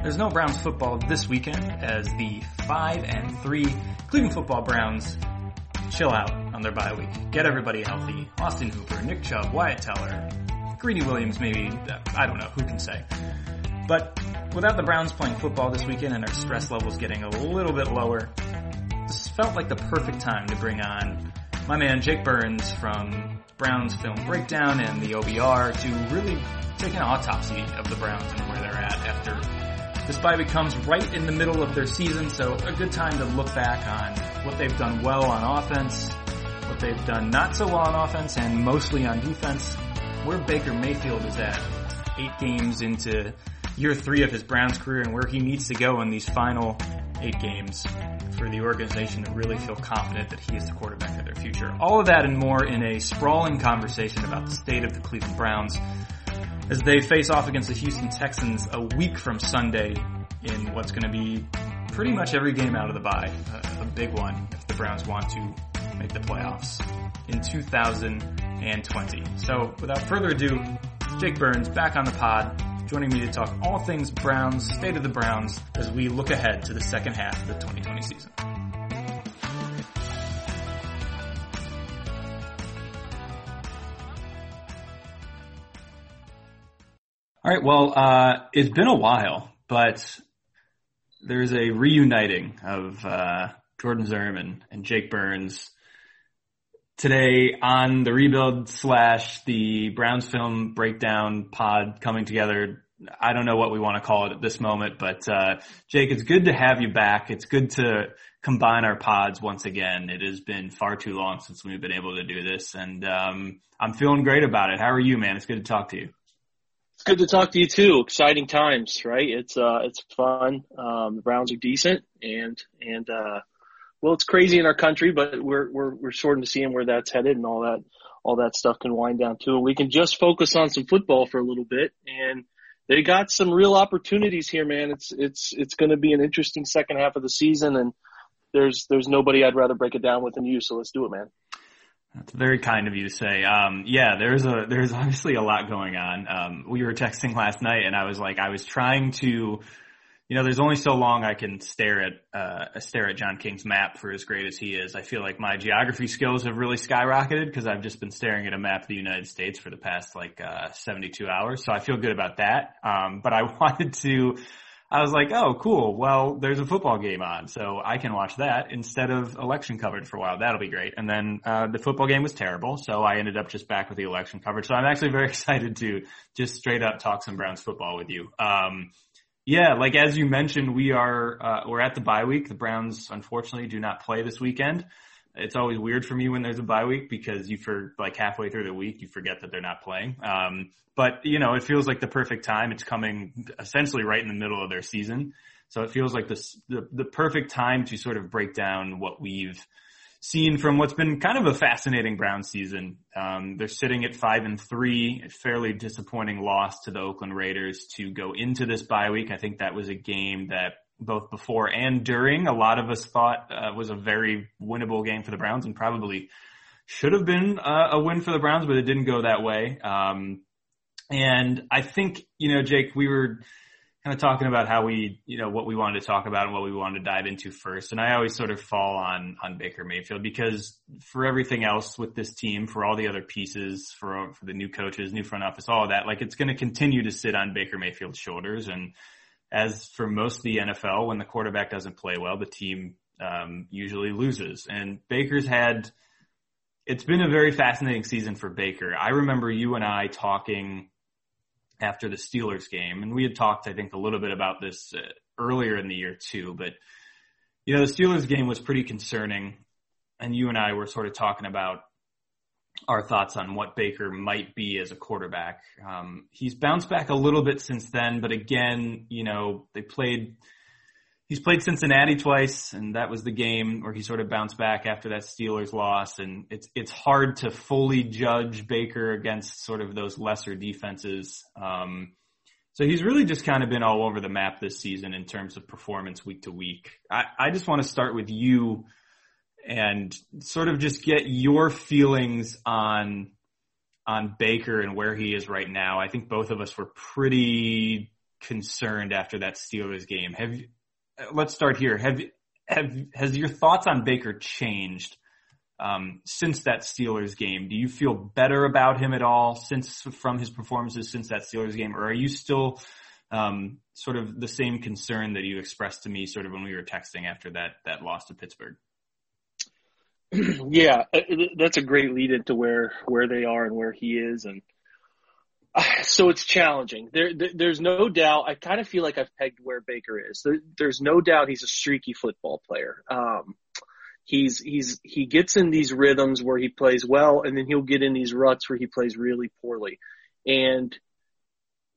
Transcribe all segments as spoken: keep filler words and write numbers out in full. There's no Browns football this weekend as the five and three Cleveland football Browns chill out on their bye week. Get everybody healthy. Austin Hooper, Nick Chubb, Wyatt Teller, Greedy Williams maybe, I don't know, who can say. But without the Browns playing football this weekend and our stress levels getting a little bit lower, this felt like the perfect time to bring on my man Jake Burns from Browns Film Breakdown and the O B R to really take an autopsy of the Browns and where they're at after... This bye week comes right in the middle of their season, so a good time to look back on what they've done well on offense, what they've done not so well on offense, and mostly on defense, where Baker Mayfield is at eight games into year three of his Browns career and where he needs to go in these final eight games for the organization to really feel confident that he is the quarterback of their future. All of that and more in a sprawling conversation about the state of the Cleveland Browns as they face off against the Houston Texans a week from Sunday in what's going to be pretty much every game out of the bye, a, a big one if the Browns want to make the playoffs in two thousand twenty. So without further ado, Jake Burns back on the pod, joining me to talk all things Browns, state of the Browns, as we look ahead to the second half of the twenty twenty season. All right, well, uh, it's been a while, but there's a reuniting of uh, Jordan Zirm and, and Jake Burns today on the Rebuild slash the Browns Film Breakdown pod coming together. I don't know what we want to call it at this moment, but uh, Jake, it's good to have you back. It's good to combine our pods once again. It has been far too long since we've been able to do this, and um, I'm feeling great about it. How are you, man? It's good to talk to you. It's good to talk to you too. Exciting times, right? It's uh, it's fun. Um, the Browns are decent, and and uh, well, it's crazy in our country, but we're we're we're sort of seeing where that's headed, and all that all that stuff can wind down too. And we can just focus on some football for a little bit, and they got some real opportunities here, man. It's it's it's going to be an interesting second half of the season, and there's there's nobody I'd rather break it down with than you. So let's do it, man. That's very kind of you to say. Um, yeah, there's a, there's obviously a lot going on. Um, we were texting last night and I was like, I was trying to, you know, there's only so long I can stare at, uh, stare at John King's map for as great as he is. I feel like my geography skills have really skyrocketed because I've just been staring at a map of the United States for the past like, uh, seventy-two hours. So I feel good about that. Um, but I wanted to, I was like, oh, cool. Well, there's a football game on, so I can watch that instead of election coverage for a while. That'll be great. And then uh the football game was terrible, so I ended up just back with the election coverage. So I'm actually very excited to just straight up talk some Browns football with you. Um yeah, like as you mentioned, we are uh we're at the bye week. The Browns, unfortunately, do not play this weekend. It's always weird for me when there's a bye week because you for like halfway through the week, you forget that they're not playing. Um, but you know, it feels like the perfect time. It's coming essentially right in the middle of their season. So it feels like this, the, the perfect time to sort of break down what we've seen from what's been kind of a fascinating Browns season. Um, they're sitting at five and three, a fairly disappointing loss to the Oakland Raiders to go into this bye week. I think that was a game that both before and during, a lot of us thought uh, was a very winnable game for the Browns and probably should have been uh, a win for the Browns, but it didn't go that way. Um, and I think, you know, Jake, we were kind of talking about how we, you know, what we wanted to talk about and what we wanted to dive into first. And I always sort of fall on, on Baker Mayfield because for everything else with this team, for all the other pieces, for, for the new coaches, new front office, all of that, like it's going to continue to sit on Baker Mayfield's shoulders. And as for most of the N F L, when the quarterback doesn't play well, the team um, usually loses. And Baker's had – it's been a very fascinating season for Baker. I remember you and I talking after the Steelers game, and we had talked, I think, a little bit about this uh, earlier in the year too. But, you know, the Steelers game was pretty concerning, and you and I were sort of talking about our thoughts on what Baker might be as a quarterback. Um, he's bounced back a little bit since then, but again, you know, they played, he's played Cincinnati twice, and that was the game where he sort of bounced back after that Steelers loss. And it's, it's hard to fully judge Baker against sort of those lesser defenses. Um, so he's really just kind of been all over the map this season in terms of performance week to week. I, I just want to start with you and sort of just get your feelings on on Baker and where he is right now. I think both of us were pretty concerned after that Steelers game. Have you, let's start here. Have have has your thoughts on Baker changed um, since that Steelers game? Do you feel better about him at all since from his performances since that Steelers game, or are you still um, sort of the same concern that you expressed to me sort of when we were texting after that that loss to Pittsburgh? Yeah, that's a great lead into where, where they are and where he is. And uh, so it's challenging. There, there, there's no doubt. I kind of feel like I've pegged where Baker is. There, there's no doubt he's a streaky football player. Um, he's, he's, he gets in these rhythms where he plays well, and then he'll get in these ruts where he plays really poorly. And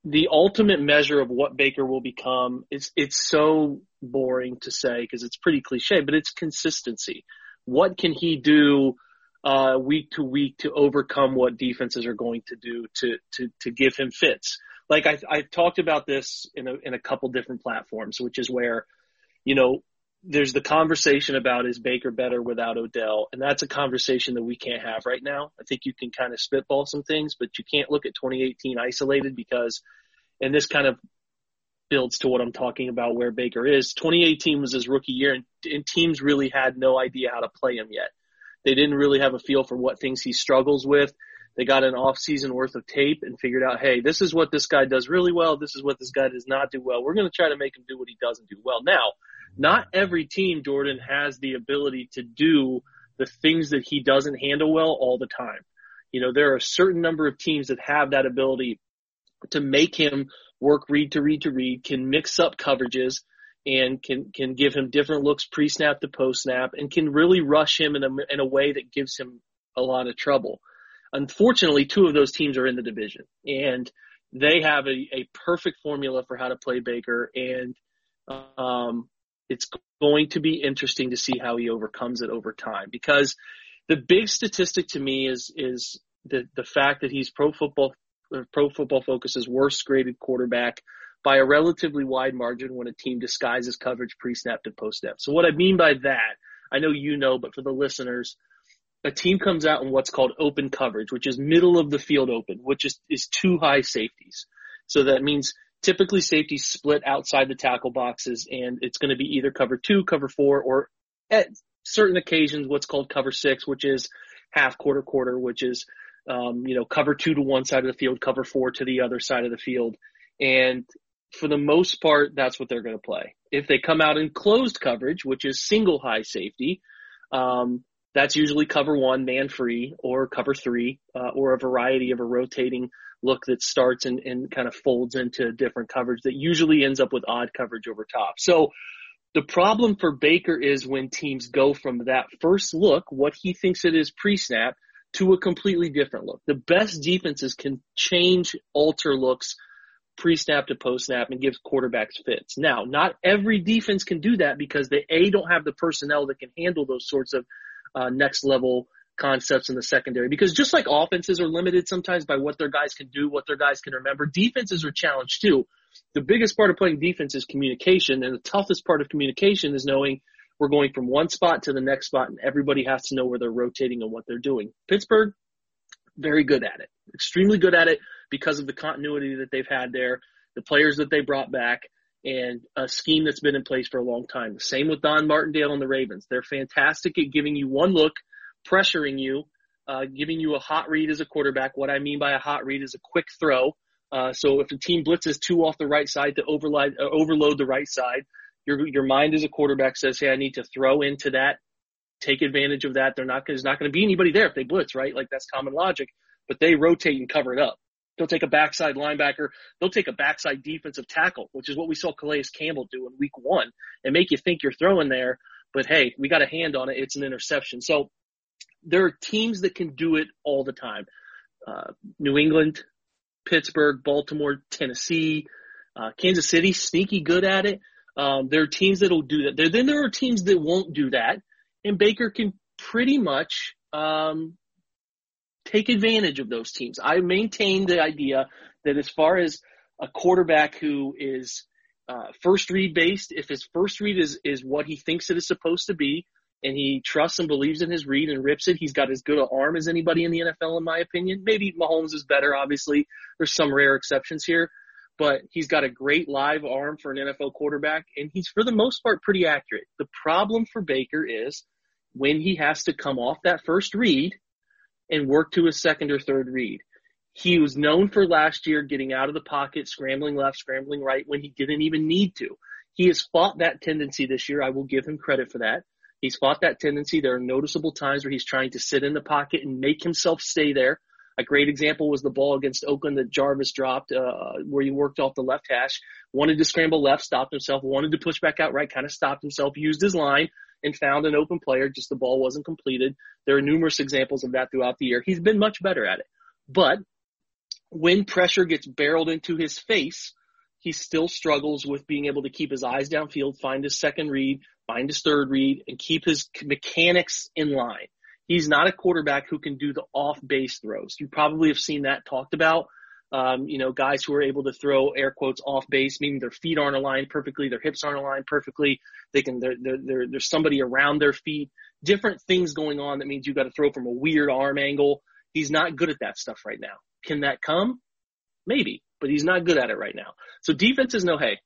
the ultimate measure of what Baker will become is, it's so boring to say because it's pretty cliche, but it's consistency. What can he do uh, week to week to overcome what defenses are going to do to to to give him fits? Like I, I've talked about this in a, in a couple different platforms, which is where, you know, there's the conversation about is Baker better without Odell, and that's a conversation that we can't have right now. I think you can kind of spitball some things, but you can't look at twenty eighteen isolated because, and this kind of builds to what I'm talking about where Baker is. twenty eighteen was his rookie year, and, and teams really had no idea how to play him yet. They didn't really have a feel for what things he struggles with. They got an off-season worth of tape and figured out, hey, this is what this guy does really well. This is what this guy does not do well. We're going to try to make him do what he doesn't do well. Now, not every team, Jordan, has the ability to do the things that he doesn't handle well all the time. You know, there are a certain number of teams that have that ability to make him work read to read to read, can mix up coverages and can, can give him different looks pre-snap to post-snap and can really rush him in a, in a way that gives him a lot of trouble. Unfortunately, two of those teams are in the division, and they have a, a perfect formula for how to play Baker, and um, it's going to be interesting to see how he overcomes it over time, because the big statistic to me is is the, the fact that he's pro football Pro Football Focus's worst graded quarterback by a relatively wide margin when a team disguises coverage pre-snap to post-snap. So what I mean by that, I know you know, but for the listeners, a team comes out in what's called open coverage, which is middle of the field open, which is, is two high safeties. So that means typically safeties split outside the tackle boxes, and it's going to be either cover two, cover four, or at certain occasions what's called cover six, which is half, quarter, quarter, which is Um, you know, cover two to one side of the field, cover four to the other side of the field. And for the most part, that's what they're going to play. If they come out in closed coverage, which is single high safety, um, that's usually cover one, man free, or cover three, uh, or a variety of a rotating look that starts and, and kind of folds into different coverage that usually ends up with odd coverage over top. So the problem for Baker is when teams go from that first look, what he thinks it is pre-snap, to a completely different look. The best defenses can change, alter looks pre-snap to post-snap and give quarterbacks fits. Now, not every defense can do that because they, A, don't have the personnel that can handle those sorts of uh, next-level concepts in the secondary. Because just like offenses are limited sometimes by what their guys can do, what their guys can remember, defenses are challenged too. The biggest part of playing defense is communication, and the toughest part of communication is knowing we're going from one spot to the next spot, and everybody has to know where they're rotating and what they're doing. Pittsburgh, very good at it, extremely good at it because of the continuity that they've had there, the players that they brought back, and a scheme that's been in place for a long time. The same with Don Martindale and the Ravens. They're fantastic at giving you one look, pressuring you, uh, giving you a hot read as a quarterback. What I mean by a hot read is a quick throw. Uh, so if the team blitzes two off the right side to overload, uh, overload the right side, Your your mind as a quarterback says, hey, I need to throw into that, take advantage of that. They're not there's not going to be anybody there if they blitz, right? Like that's common logic. But they rotate and cover it up. They'll take a backside linebacker. They'll take a backside defensive tackle, which is what we saw Calais Campbell do in week one, and make you think you're throwing there. But, hey, we got a hand on it. It's an interception. So there are teams that can do it all the time. Uh, New England, Pittsburgh, Baltimore, Tennessee, uh, Kansas City, sneaky good at it. Um, there are teams that will do that. There, then there are teams that won't do that, and Baker can pretty much um, take advantage of those teams. I maintain the idea that as far as a quarterback who is uh, first read based, if his first read is, is what he thinks it is supposed to be, and he trusts and believes in his read and rips it, he's got as good an arm as anybody in the N F L, in my opinion. Maybe Mahomes is better, obviously. There's some rare exceptions here. But he's got a great live arm for an N F L quarterback, and he's for the most part pretty accurate. The problem for Baker is when he has to come off that first read and work to his second or third read. He was known for last year getting out of the pocket, scrambling left, scrambling right when he didn't even need to. He has fought that tendency this year. I will give him credit for that. He's fought that tendency. There are noticeable times where he's trying to sit in the pocket and make himself stay there. A great example was the ball against Oakland that Jarvis dropped uh, where he worked off the left hash, wanted to scramble left, stopped himself, wanted to push back out right, kind of stopped himself, used his line, and found an open player, just the ball wasn't completed. There are numerous examples of that throughout the year. He's been much better at it. But when pressure gets barreled into his face, he still struggles with being able to keep his eyes downfield, find his second read, find his third read, and keep his mechanics in line. He's not a quarterback who can do the off-base throws. You probably have seen that talked about. Um, you know, guys who are able to throw air quotes off base, meaning their feet aren't aligned perfectly, their hips aren't aligned perfectly. They can, they're, they're, they're, there's somebody around their feet. Different things going on that means you've got to throw from a weird arm angle. He's not good at that stuff right now. Can that come? Maybe, but he's not good at it right now. So defenses know, hey,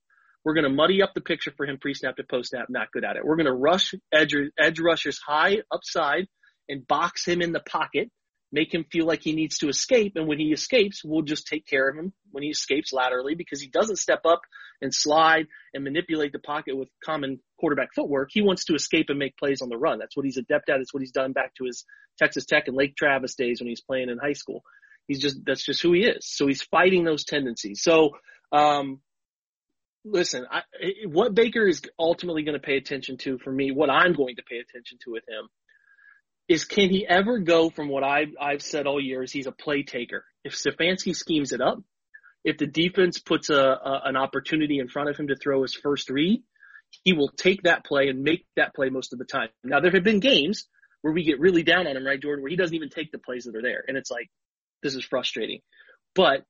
we're going to muddy up the picture for him pre-snap to post-snap, not good at it. We're going to rush edge, edge rushers high upside and box him in the pocket, make him feel like he needs to escape. And when he escapes, we'll just take care of him when he escapes laterally because he doesn't step up and slide and manipulate the pocket with common quarterback footwork. He wants to escape and make plays on the run. That's what he's adept at. It's what he's done back to his Texas Tech and Lake Travis days when he's playing in high school. He's just, that's just who he is. So he's fighting those tendencies. So, um, listen, I, what Baker is ultimately going to pay attention to for me, what I'm going to pay attention to with him, is can he ever go from what I've, I've said all year is he's a play taker. If Stefanski schemes it up, if the defense puts a, a an opportunity in front of him to throw his first read, he will take that play and make that play most of the time. Now, there have been games where we get really down on him, right, Jordan, where he doesn't even take the plays that are there. And it's like, this is frustrating. But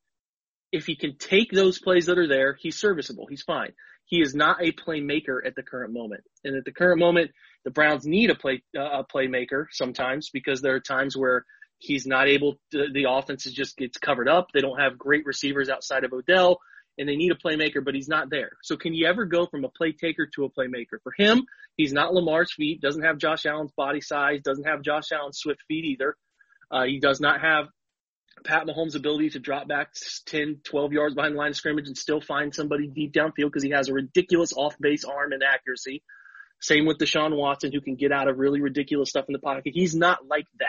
if he can take those plays that are there, he's serviceable. He's fine. He is not a playmaker at the current moment. And at the current moment, the Browns need a play uh, a playmaker sometimes because there are times where he's not able to, the offense is just gets covered up. They don't have great receivers outside of Odell, and they need a playmaker, but he's not there. So can you ever go from a play taker to a playmaker? For him, he's not Lamar's feet, doesn't have Josh Allen's body size, doesn't have Josh Allen's swift feet either. Uh, he does not have Pat Mahomes' ability to drop back ten, twelve yards behind the line of scrimmage and still find somebody deep downfield because he has a ridiculous off-base arm and accuracy. Same with Deshaun Watson, who can get out of really ridiculous stuff in the pocket. He's not like that.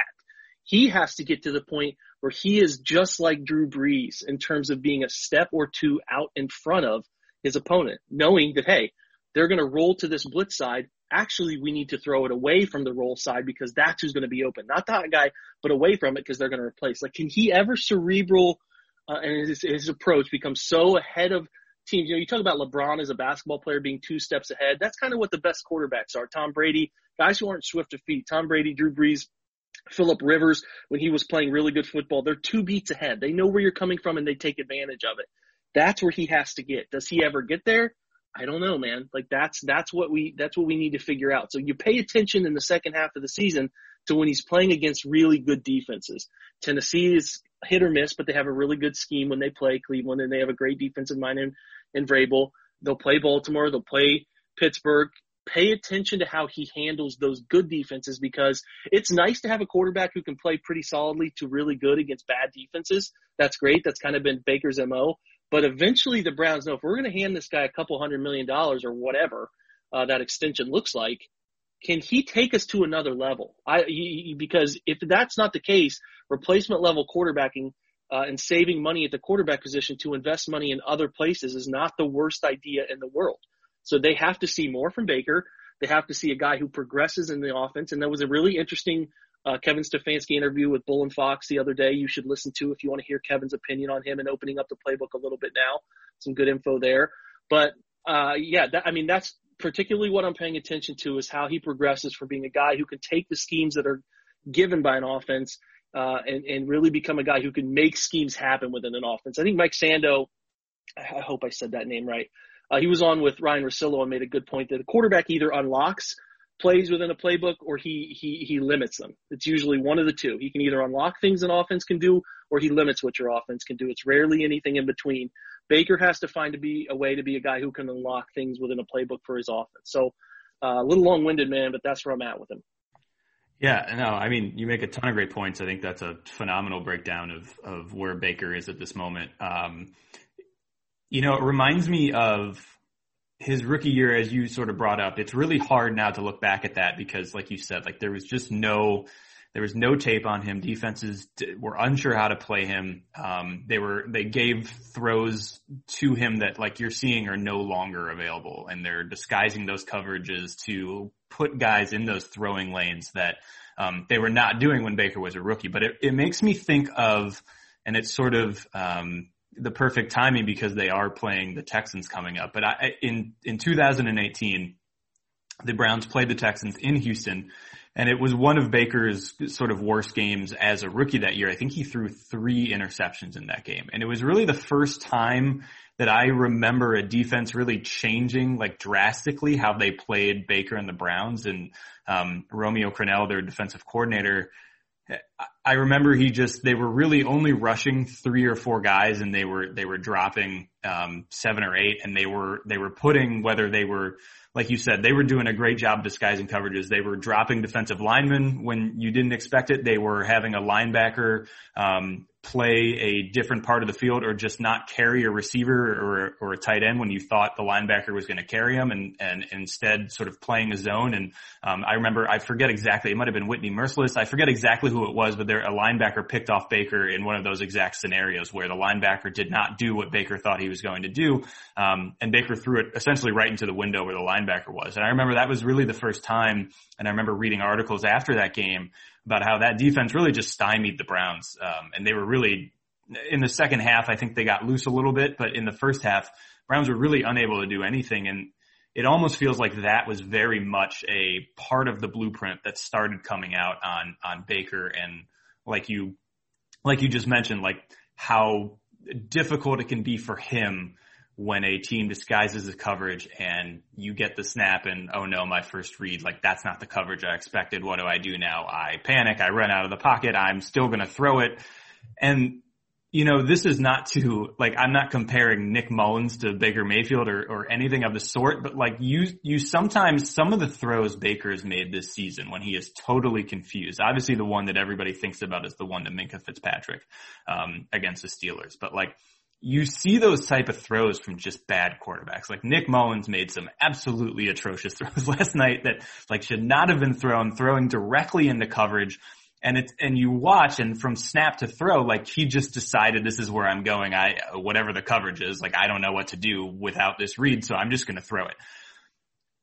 He has to get to the point where he is just like Drew Brees in terms of being a step or two out in front of his opponent, knowing that, hey, they're going to roll to this blitz side. Actually, we need to throw it away from the roll side because that's who's going to be open. Not that guy, but away from it because they're going to replace. Like, can he ever cerebral uh, and his, his approach becomes so ahead of teams? You know, you talk about LeBron as a basketball player being two steps ahead. That's kind of what the best quarterbacks are. Tom Brady, guys who aren't swift of feet. Tom Brady, Drew Brees, Phillip Rivers, when he was playing really good football, they're two beats ahead. They know where you're coming from, and they take advantage of it. That's where he has to get. Does he ever get there? I don't know, man. Like that's that's what we that's what we need to figure out. So you pay attention in the second half of the season to when he's playing against really good defenses. Tennessee is hit or miss, but they have a really good scheme when they play Cleveland, and they have a great defensive mind in, in Vrabel. They'll play Baltimore. They'll play Pittsburgh. Pay attention to how he handles those good defenses because it's nice to have a quarterback who can play pretty solidly to really good against bad defenses. That's great. That's kind of been Baker's M O. But eventually the Browns know if we're going to hand this guy a couple hundred million dollars or whatever uh, that extension looks like, can he take us to another level? I he, Because if that's not the case, replacement level quarterbacking uh, and saving money at the quarterback position to invest money in other places is not the worst idea in the world. So they have to see more from Baker. They have to see a guy who progresses in the offense. And there was a really interesting uh, Kevin Stefanski interview with Bull and Fox the other day. You should listen to if you want to hear Kevin's opinion on him and opening up the playbook a little bit now. Some good info there. But, uh, yeah, that, I mean, that's particularly what I'm paying attention to is how he progresses from being a guy who can take the schemes that are given by an offense uh, and, and really become a guy who can make schemes happen within an offense. I think Mike Sando, I hope I said that name right, Uh, he was on with Ryan Russillo and made a good point that a quarterback either unlocks plays within a playbook or he he he limits them. It's usually one of the two. He can either unlock things an offense can do or he limits what your offense can do. It's rarely anything in between. Baker has to find to be a way to be a guy who can unlock things within a playbook for his offense. So uh, a little long-winded, man, but that's where I'm at with him. Yeah, no, I mean, you make a ton of great points. I think that's a phenomenal breakdown of of where Baker is at this moment. Um You know, it reminds me of his rookie year, as you sort of brought up. It's really hard now to look back at that because, like you said, like there was just no, there was no tape on him. Defenses were unsure how to play him. Um, they were, they gave throws to him that like you're seeing are no longer available, and they're disguising those coverages to put guys in those throwing lanes that um, they were not doing when Baker was a rookie. But it, it makes me think of, and it's sort of, um, the perfect timing because they are playing the Texans coming up. But I, in, in two thousand eighteen, the Browns played the Texans in Houston, and it was one of Baker's sort of worst games as a rookie that year. I think he threw three interceptions in that game. And it was really the first time that I remember a defense really changing, like drastically, how they played Baker and the Browns. And um, Romeo Crennel, their defensive coordinator, I remember he just, they were really only rushing three or four guys, and they were, they were dropping, um, seven or eight, and they were, they were putting, whether they were, like you said, they were doing a great job disguising coverages. They were dropping defensive linemen when you didn't expect it. They were having a linebacker, um, play a different part of the field or just not carry a receiver or, or a tight end when you thought the linebacker was going to carry him, and, and instead sort of playing a zone. And, um, I remember, I forget exactly, it might have been Whitney Merciless. I forget exactly who it was, but there, a linebacker picked off Baker in one of those exact scenarios where the linebacker did not do what Baker thought he was going to do. Um, and Baker threw it essentially right into the window where the linebacker was. And I remember that was really the first time. And I remember reading articles after that game about how that defense really just stymied the Browns. Um, and they were really, in the second half, I think they got loose a little bit, but in the first half, Browns were really unable to do anything. And it almost feels like that was very much a part of the blueprint that started coming out on, on Baker. And like you, like you just mentioned, like how difficult it can be for him when a team disguises the coverage and you get the snap and, oh no, my first read, like that's not the coverage I expected. What do I do now? I panic. I run out of the pocket. I'm still going to throw it. And, you know, this is not to, like, I'm not comparing Nick Mullins to Baker Mayfield or, or anything of the sort, but like you, you sometimes, some of the throws Baker has made this season when he is totally confused. Obviously the one that everybody thinks about is the one to Minkah Fitzpatrick, um, against the Steelers, but like, you see those type of throws from just bad quarterbacks. Like Nick Mullins made some absolutely atrocious throws last night that like should not have been thrown, throwing directly into coverage. And it's, and you watch, and from snap to throw, like he just decided this is where I'm going. I, whatever the coverage is, like I don't know what to do without this read. So I'm just going to throw it.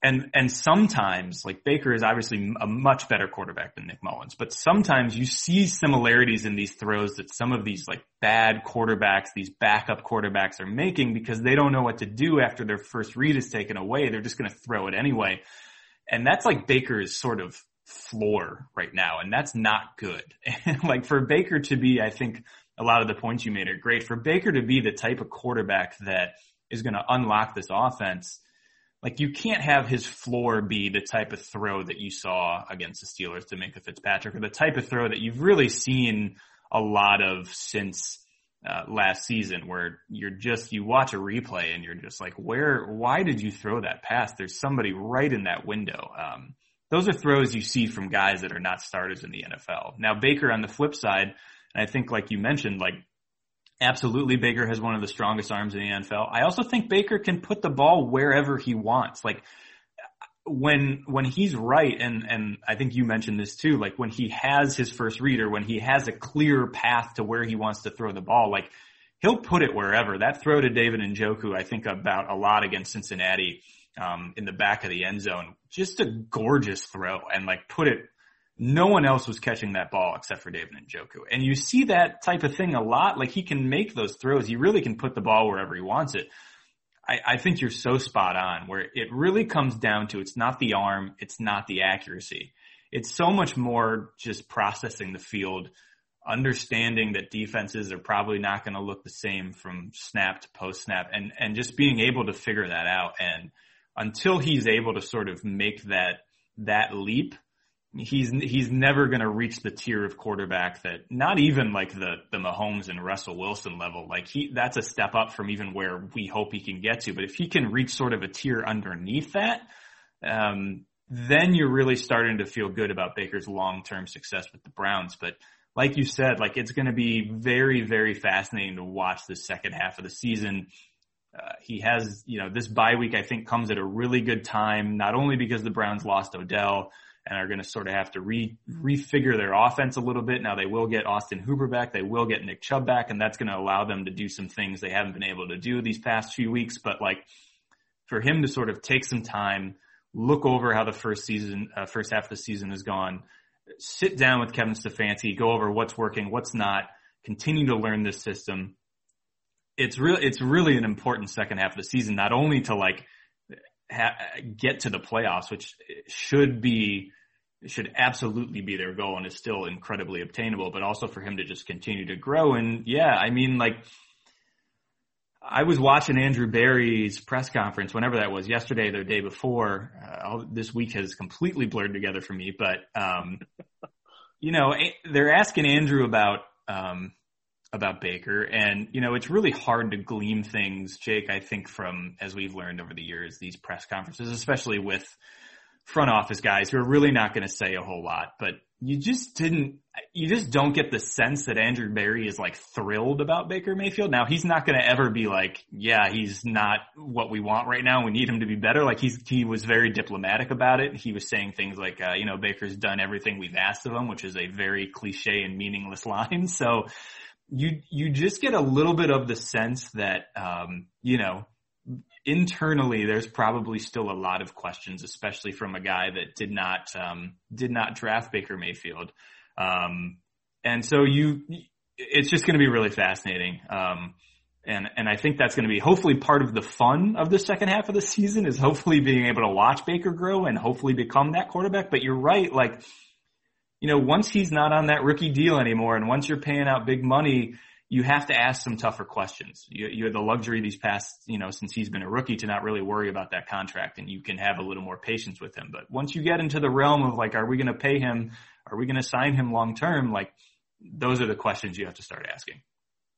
And, and sometimes, like Baker is obviously a much better quarterback than Nick Mullins, but sometimes you see similarities in these throws that some of these like bad quarterbacks, these backup quarterbacks are making because they don't know what to do after their first read is taken away. They're just going to throw it anyway. And that's like Baker's sort of floor right now. And that's not good. And like for Baker to be, I think a lot of the points you made are great. For Baker to be the type of quarterback that is going to unlock this offense, like you can't have his floor be the type of throw that you saw against the Steelers to Minkah Fitzpatrick, or the type of throw that you've really seen a lot of since uh, last season, where you're just, you watch a replay and you're just like, where, why did you throw that pass? There's somebody right in that window. Um, those are throws you see from guys that are not starters in the N F L. Now Baker on the flip side, and I think like you mentioned, like, absolutely, Baker has one of the strongest arms in the N F L. I also think Baker can put the ball wherever he wants. Like when when he's right, and and I think you mentioned this too, like when he has his first read or when he has a clear path to where he wants to throw the ball, like he'll put it wherever. That throw to David Njoku, I think about a lot against Cincinnati, um, in the back of the end zone. Just a gorgeous throw, and like put it, no one else was catching that ball except for David Njoku. And you see that type of thing a lot. Like, he can make those throws. He really can put the ball wherever he wants it. I, I think you're so spot on, where it really comes down to, it's not the arm, it's not the accuracy. It's so much more just processing the field, understanding that defenses are probably not going to look the same from snap to post-snap, and, and just being able to figure that out. And until he's able to sort of make that that leap, he's he's never going to reach the tier of quarterback that, not even like the the Mahomes and Russell Wilson level. Like, he that's a step up from even where we hope he can get to. But if he can reach sort of a tier underneath that, um, then you're really starting to feel good about Baker's long-term success with the Browns. But like you said, like, it's going to be very, very fascinating to watch the second half of the season. Uh, he has, you know, this bye week, I think, comes at a really good time, not only because the Browns lost Odell and are going to sort of have to re refigure their offense a little bit. Now, they will get Austin Hooper back. They will get Nick Chubb back, and that's going to allow them to do some things they haven't been able to do these past few weeks. But like, for him to sort of take some time, look over how the first season, uh, first half of the season has gone, sit down with Kevin Stefanski, go over what's working, what's not, continue to learn this system. It's really, it's really an important second half of the season, not only to like ha- get to the playoffs, which should be, should absolutely be their goal and is still incredibly obtainable, but also for him to just continue to grow. And yeah, I mean, like, I was watching Andrew Berry's press conference, whenever that was, yesterday, the day before. Uh, all, this week has completely blurred together for me, but, um, you know, they're asking Andrew about, um, about Baker. And, you know, it's really hard to glean things, Jake, I think, from, as we've learned over the years, these press conferences, especially with front office guys who are really not going to say a whole lot, but you just didn't, you just don't get the sense that Andrew Berry is like thrilled about Baker Mayfield. Now, he's not going to ever be like, yeah, he's not what we want right now, we need him to be better. Like, he's, he was very diplomatic about it. He was saying things like, uh, you know, Baker's done everything we've asked of him, which is a very cliche and meaningless line. So you, you just get a little bit of the sense that, um, you know, internally, there's probably still a lot of questions, especially from a guy that did not, um, did not draft Baker Mayfield. Um, and so you, it's just going to be really fascinating. Um, and, and I think that's going to be hopefully part of the fun of the second half of the season, is hopefully being able to watch Baker grow and hopefully become that quarterback. But you're right. Like, you know, once he's not on that rookie deal anymore, and once you're paying out big money, you have to ask some tougher questions. You, you had the luxury these past, you know, since he's been a rookie, to not really worry about that contract, and you can have a little more patience with him. But once you get into the realm of like, are we going to pay him? Are we going to sign him long term? Like, those are the questions you have to start asking.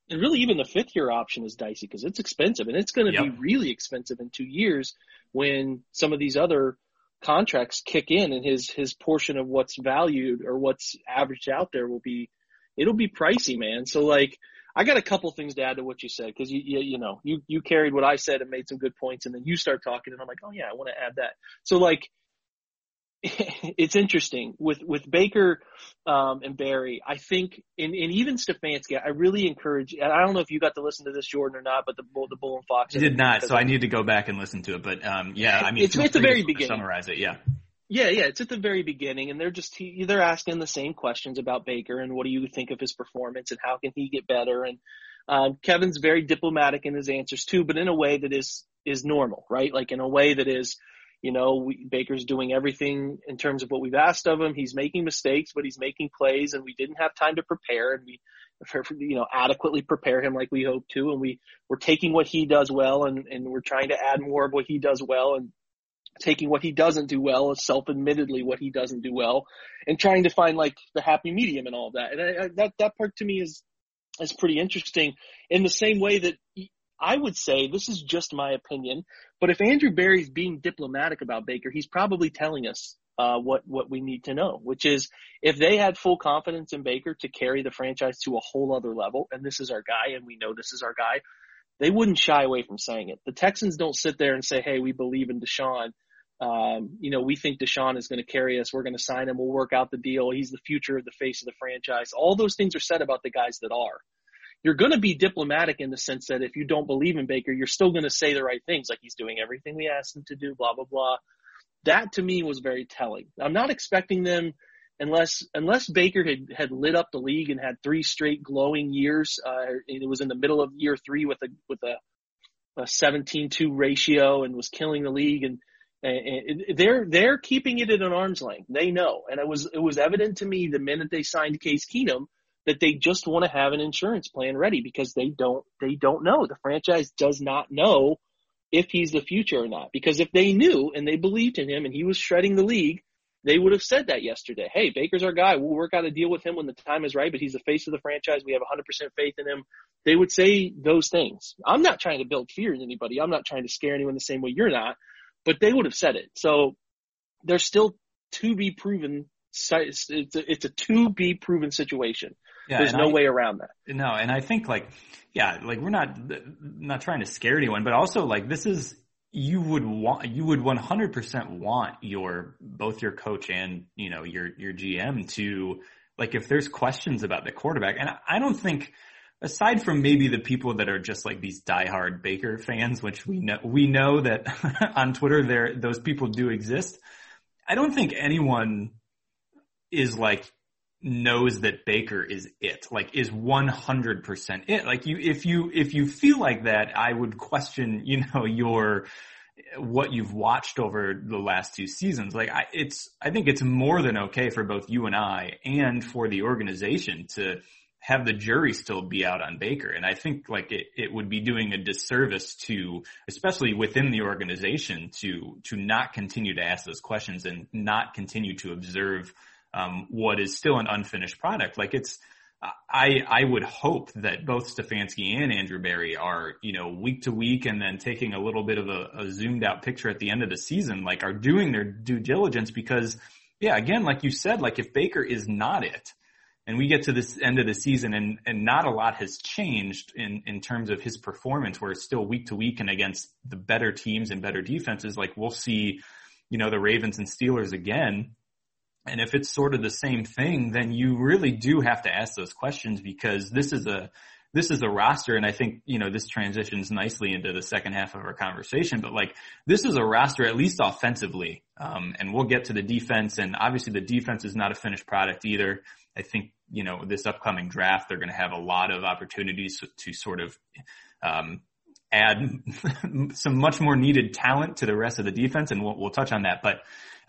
And really, even the fifth year option is dicey, because it's expensive, and it's going to yep. be really expensive in two years when some of these other contracts kick in, and his, his portion of what's valued or what's averaged out there will be, it'll be pricey, man. So like, I got a couple things to add to what you said, because you, you you know you you carried what I said and made some good points, and then you start talking, and I'm like, oh yeah, I want to add that. So like, it's interesting with with Baker um, and Barry. I think, and, and even Stefanski, I really encourage. And I don't know if you got to listen to this, Jordan, or not, but the the Bull and Fox. I did not, so I need to go back and listen to it. But um, yeah, I mean, it's at the very beginning. Summarize it, yeah. Yeah, yeah, it's at the very beginning, and they're just – they're asking the same questions about Baker and what do you think of his performance and how can he get better. And um, Kevin's very diplomatic in his answers too, but in a way that is is normal, right? Like, in a way that is, you know, we, Baker's doing everything in terms of what we've asked of him. He's making mistakes, but he's making plays, and we didn't have time to prepare, and we, you know, adequately prepare him like we hope to, and we, we're taking what he does well, and, and we're trying to add more of what he does well, and taking what he doesn't do well, self-admittedly what he doesn't do well, and trying to find like the happy medium and all that. And I, I, that that part to me is is pretty interesting, in the same way that I would say, this is just my opinion, but if Andrew Berry's being diplomatic about Baker, he's probably telling us uh what what we need to know, which is, if they had full confidence in Baker to carry the franchise to a whole other level, and this is our guy, and we know this is our guy, they wouldn't shy away from saying it. The Texans don't sit there and say, hey, we believe in Deshaun. Um, you know, we think Deshaun is going to carry us. We're going to sign him. We'll work out the deal. He's the future of the face of the franchise. All those things are said about the guys that are. you're going to be diplomatic in the sense that if you don't believe in Baker, you're still going to say the right things, like he's doing everything we asked him to do, blah, blah, blah. That to me was very telling. I'm not expecting them, unless unless Baker had, had lit up the league and had three straight glowing years, uh, and it was in the middle of year three with a with a, a seventeen two ratio and was killing the league, and, and, and they're they're keeping it at an arm's length. They know, and it was it was evident to me the minute they signed Case Keenum that they just want to have an insurance plan ready, because they don't, they don't know. The franchise does not know if he's the future or not, because if they knew and they believed in him and he was shredding the league, they would have said that yesterday. Hey, Baker's our guy. We'll work out a deal with him when the time is right, but he's the face of the franchise. We have one hundred percent faith in him. They would say those things. I'm not trying to build fear in anybody. I'm not trying to scare anyone the same way you're not, but they would have said it. So they're still to be proven. It's a, it's a to be proven situation. Yeah, There's no I, way around that. No, and I think like, yeah, like we're not not trying to scare anyone, but also like this is you would want you would one hundred percent want your both your coach and you know your your G M to like if there's questions about the quarterback, and I, I don't think aside from maybe the people that are just like these diehard Baker fans, which we know we know that on Twitter there those people do exist. I don't think anyone is like. Knows that Baker is it, like is one hundred percent it. Like you, if you, if you feel like that, I would question, you know, your, what you've watched over the last two seasons. Like I, it's, I think it's more than okay for both you and I and for the organization to have the jury still be out on Baker. And I think like it, it would be doing a disservice to, especially within the organization to, to not continue to ask those questions and not continue to observe Um, what is still an unfinished product. Like it's, I, I would hope that both Stefanski and Andrew Berry are, you know, week to week and then taking a little bit of a, a zoomed out picture at the end of the season, like are doing their due diligence because, yeah, again, like you said, like if Baker is not it and we get to this end of the season and, and not a lot has changed in, in terms of his performance where it's still week to week and against the better teams and better defenses, like we'll see, you know, the Ravens and Steelers again. And if it's sort of the same thing, then you really do have to ask those questions because this is a, this is a roster. And I think, you know, this transitions nicely into the second half of our conversation, but like this is a roster, at least offensively. Um, and we'll get to the defense, and obviously the defense is not a finished product either. I think, you know, this upcoming draft, they're going to have a lot of opportunities to sort of, um, add some much more needed talent to the rest of the defense. And we'll, we'll touch on that, but,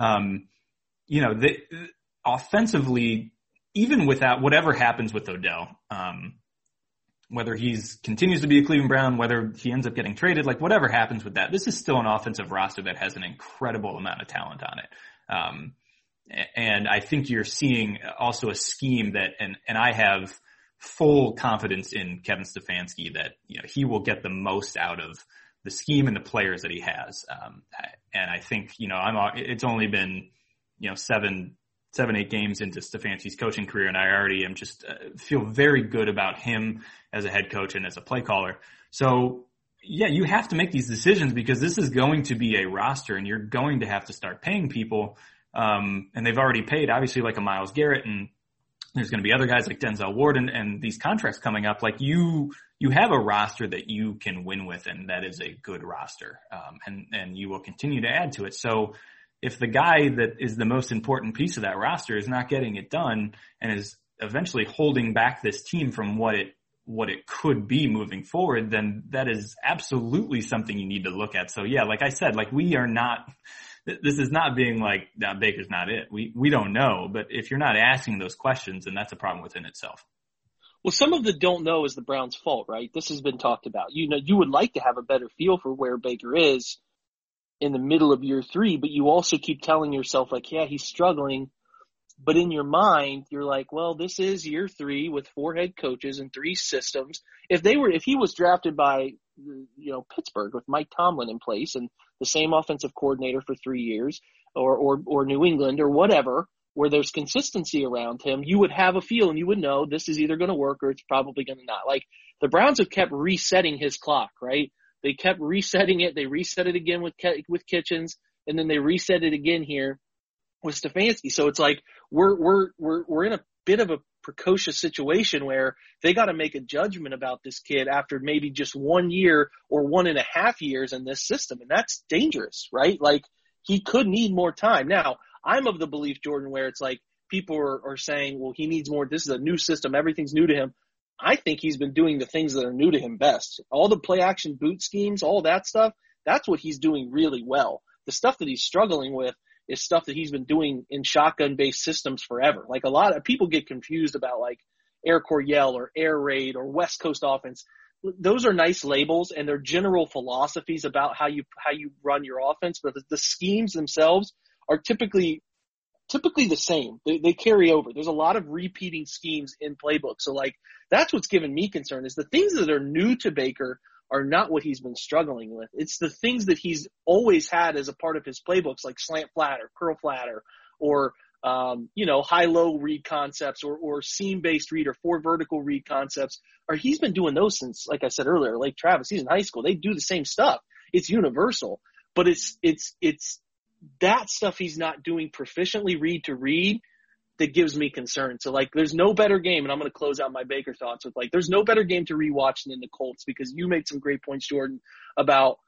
um, you know, the, offensively, even without whatever happens with Odell, um, whether he's continues to be a Cleveland Brown, whether he ends up getting traded, like whatever happens with that, this is still an offensive roster that has an incredible amount of talent on it. Um, and I think you're seeing also a scheme that, and, and I have full confidence in Kevin Stefanski that, you know, he will get the most out of the scheme and the players that he has. Um, and I think, you know, I'm, it's only been, you know, seven, seven, eight games into Stefanski's coaching career, and I already am just uh, feel very good about him as a head coach and as a play caller. So, yeah, you have to make these decisions because this is going to be a roster, and you're going to have to start paying people. Um, and they've already paid, obviously, like a Myles Garrett, and there's going to be other guys like Denzel Ward, and, and these contracts coming up. Like you, you have a roster that you can win with, and that is a good roster. Um, and and you will continue to add to it. So. If the guy that is the most important piece of that roster is not getting it done and is eventually holding back this team from what it, what it could be moving forward, then that is absolutely something you need to look at. So yeah, like I said, like we are not, this is not being like, nah, Baker's not it. We, we don't know, but if you're not asking those questions, then that's a problem within itself. Well, some of the don't know is the Browns' fault, right? This has been talked about. You know, you would like to have a better feel for where Baker is in the middle of year three, but you also keep telling yourself like, yeah, he's struggling. But in your mind, you're like, well, this is year three with four head coaches and three systems. If they were, if he was drafted by, you know, Pittsburgh with Mike Tomlin in place and the same offensive coordinator for three years or, or, or New England or whatever, where there's consistency around him, you would have a feel and you would know this is either going to work or it's probably going to not. Like the Browns have kept resetting his clock, right? They kept resetting it. They reset it again with with Kitchens, and then they reset it again here with Stefanski. So it's like we're we're we're we're in a bit of a precocious situation where they got to make a judgment about this kid after maybe just one year or one and a half years in this system. And that's dangerous, right? Like, he could need more time. Now, I'm of the belief, Jordan, where it's like people are, are saying, well, he needs more. This is a new system. Everything's new to him. I think he's been doing the things that are new to him best. All the play action boot schemes, all that stuff, that's what he's doing really well. The stuff that he's struggling with is stuff that he's been doing in shotgun-based systems forever. Like, a lot of people get confused about, like, Air Coryell or Air Raid or West Coast offense. Those are nice labels, and they're general philosophies about how you how you run your offense, but the, the schemes themselves are typically typically the same. They, they carry over. There's a lot of repeating schemes in playbooks. So, like, that's what's given me concern is the things that are new to Baker are not what he's been struggling with. It's the things that he's always had as a part of his playbooks, like slant flat or curl flat or, or um, you know, high-low read concepts or, or seam-based read or four vertical read concepts. Or he's been doing those since, like I said earlier, like Travis, he's in high school. They do the same stuff. It's universal. But it's it's it's that stuff he's not doing proficiently read to read that gives me concern. So, like, there's no better game, and I'm going to close out my Baker thoughts with, like, there's no better game to rewatch than the Colts because you made some great points, Jordan, about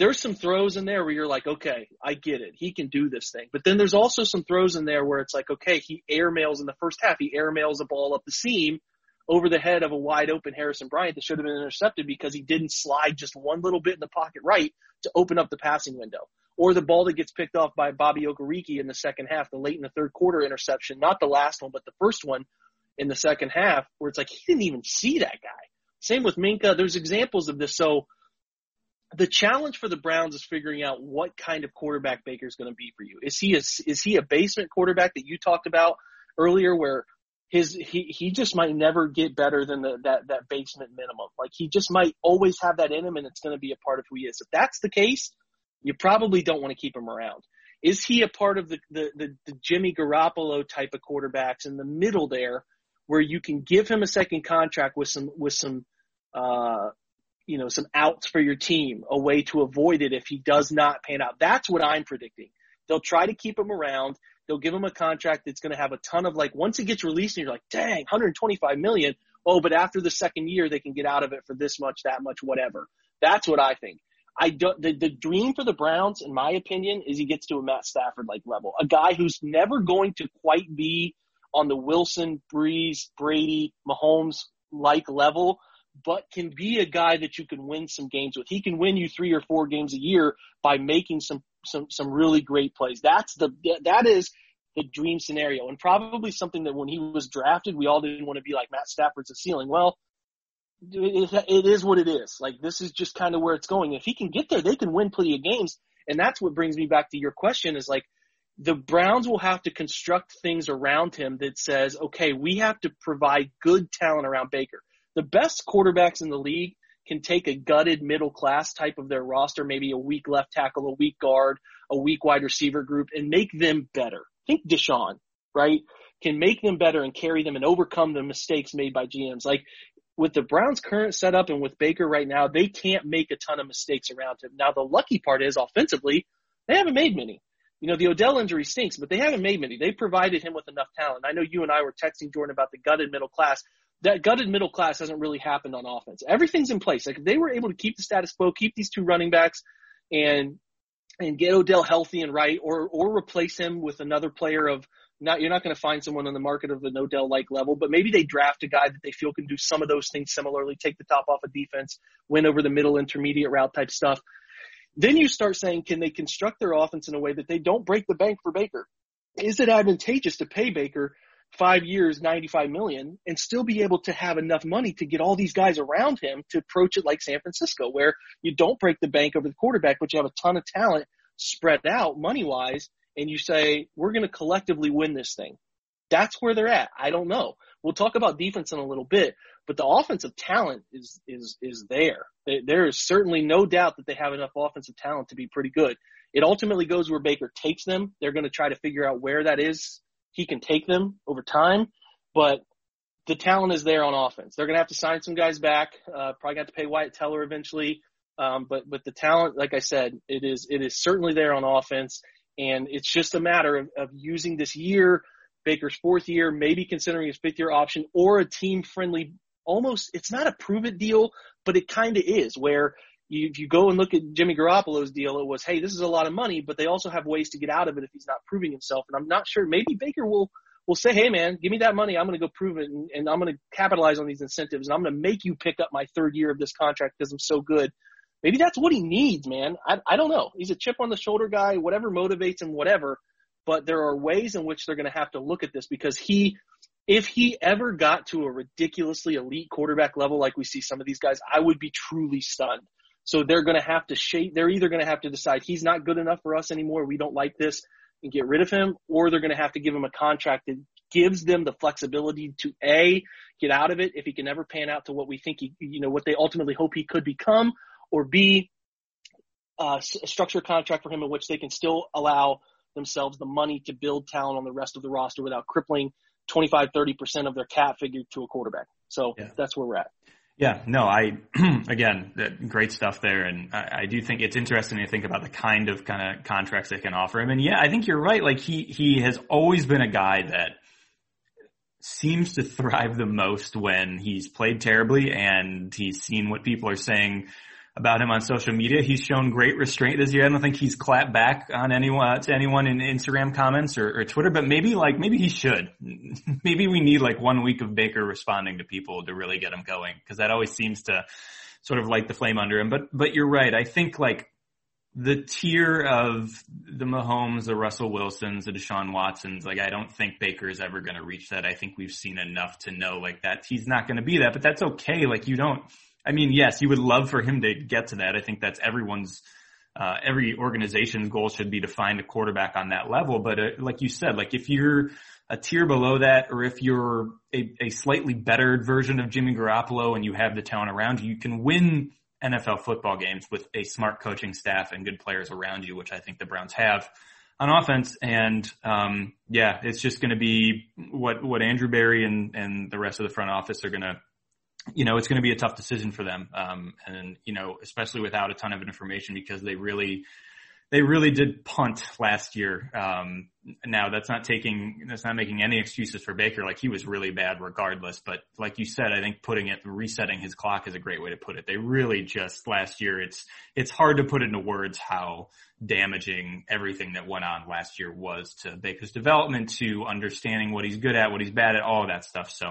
there's some throws in there where you're like, okay, I get it. He can do this thing. But then there's also some throws in there where it's like, okay, he airmails in the first half. He airmails the ball up the seam over the head of a wide-open Harrison Bryant that should have been intercepted because he didn't slide just one little bit in the pocket right to open up the passing window. Or the ball that gets picked off by Bobby Okereke in the second half, the late in the third quarter interception, not the last one, but the first one in the second half, where it's like he didn't even see that guy. Same with Minka. There's examples of this. So the challenge for the Browns is figuring out what kind of quarterback Baker's going to be for you. Is he a, is he a basement quarterback that you talked about earlier where his he, he just might never get better than the, that, that basement minimum? Like, he just might always have that in him, and it's going to be a part of who he is. If that's the case, you probably don't want to keep him around. Is he a part of the, the, the, the Jimmy Garoppolo type of quarterbacks in the middle there where you can give him a second contract with some, with some, uh, you know, some outs for your team, a way to avoid it if he does not pan out? That's what I'm predicting. They'll try to keep him around. They'll give him a contract that's going to have a ton of, like, once it gets released and you're like, dang, one hundred twenty-five million dollars. Oh, but after the second year, they can get out of it for this much, that much, whatever. That's what I think. I don't, the, the dream for the Browns, in my opinion, is he gets to a Matt Stafford-like level, a guy who's never going to quite be on the Wilson, Brees, Brady, Mahomes-like level, but can be a guy that you can win some games with. He can win you three or four games a year by making some some some really great plays. That's the that is the dream scenario, and probably something that when he was drafted, we all didn't want to be like, Matt Stafford's a ceiling. Well, it is what it is. Like, this is just kind of where it's going. If he can get there, they can win plenty of games. And that's what brings me back to your question is, like, the Browns will have to construct things around him that says, okay, we have to provide good talent around Baker. The best quarterbacks in the league can take a gutted middle class type of their roster, maybe a weak left tackle, a weak guard, a weak wide receiver group, and make them better. Think Deshaun, right? Can make them better and carry them and overcome the mistakes made by G Ms. Like, with the Browns' current setup and with Baker right now, they can't make a ton of mistakes around him. Now, the lucky part is, offensively, they haven't made many. You know, the Odell injury stinks, but they haven't made many. They provided him with enough talent. I know you and I were texting Jordan about the gutted middle class. That gutted middle class hasn't really happened on offense. Everything's in place. Like, if they were able to keep the status quo, keep these two running backs and and get Odell healthy and right, or or replace him with another player of – Not, you're not going to find someone on the market of an Odell-like level, but maybe they draft a guy that they feel can do some of those things similarly, take the top off of defense, win over the middle intermediate route type stuff. Then you start saying, can they construct their offense in a way that they don't break the bank for Baker? Is it advantageous to pay Baker five years, ninety-five million dollars, and still be able to have enough money to get all these guys around him to approach it like San Francisco, where you don't break the bank over the quarterback, but you have a ton of talent spread out money-wise, and you say, we're going to collectively win this thing? That's where they're at. I don't know. We'll talk about defense in a little bit, but the offensive talent is is is there. There is certainly no doubt that they have enough offensive talent to be pretty good. It ultimately goes where Baker takes them. They're going to try to figure out where that is. He can take them over time, but the talent is there on offense. They're going to have to sign some guys back, uh, probably got to pay Wyatt Teller eventually, um, but but the talent, like I said, it is it is certainly there on offense. And it's just a matter of, of using this year Baker's fourth year, maybe considering his fifth year option, or a team friendly, almost, it's not a prove it deal, but it kind of is, where you, if you go and look at Jimmy Garoppolo's deal, it was, hey, this is a lot of money, but they also have ways to get out of it if he's not proving himself. And I'm not sure, maybe Baker will, will say, hey man, give me that money. I'm going to go prove it. And, and I'm going to capitalize on these incentives, and I'm going to make you pick up my third year of this contract because I'm so good. Maybe that's what he needs, man. I, I don't know. He's a chip on the shoulder guy, whatever motivates him, whatever. But there are ways in which they're going to have to look at this, because he, if he ever got to a ridiculously elite quarterback level like we see some of these guys, I would be truly stunned. So they're going to have to shape, they're either going to have to decide he's not good enough for us anymore, we don't like this, and get rid of him, or they're going to have to give him a contract that gives them the flexibility to A, get out of it if he can never pan out to what we think he, you know, what they ultimately hope he could become, or B, uh, a structure contract for him in which they can still allow themselves the money to build talent on the rest of the roster without crippling twenty-five, thirty percent of their cap figure to a quarterback. So yeah. That's where we're at. Yeah, no, I, again, that great stuff there. And I, I do think it's interesting to think about the kind of kind of contracts they can offer him. And yeah, I think you're right. Like he, he has always been a guy that seems to thrive the most when he's played terribly and he's seen what people are saying about him on social media. He's shown great restraint this year. I don't think he's clapped back on anyone, to anyone in Instagram comments or, or Twitter, but maybe like, maybe he should. Maybe we need like one week of Baker responding to people to really get him going, because that always seems to sort of light the flame under him. But, but you're right. I think like the tier of the Mahomes, the Russell Wilsons, the Deshaun Watsons, like I don't think Baker is ever going to reach that. I think we've seen enough to know like that he's not going to be that, but that's okay. Like you don't, I mean, yes, you would love for him to get to that. I think that's everyone's, uh, every organization's goal should be to find a quarterback on that level. But uh, like you said, like if you're a tier below that, or if you're a, a slightly bettered version of Jimmy Garoppolo and you have the talent around you, you can win N F L football games with a smart coaching staff and good players around you, which I think the Browns have on offense. And, um, yeah, it's just going to be what, what Andrew Berry and, and the rest of the front office are going to, you know, it's going to be a tough decision for them. Um, and, you know, especially without a ton of information, because they really, they really did punt last year. Um, now that's not taking, that's not making any excuses for Baker. Like he was really bad regardless. But like you said, I think putting it, resetting his clock is a great way to put it. They really just last year, it's, it's hard to put into words how damaging everything that went on last year was to Baker's development, to understanding what he's good at, what he's bad at, all of that stuff. So,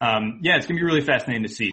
um, yeah, it's going to be really fascinating to see.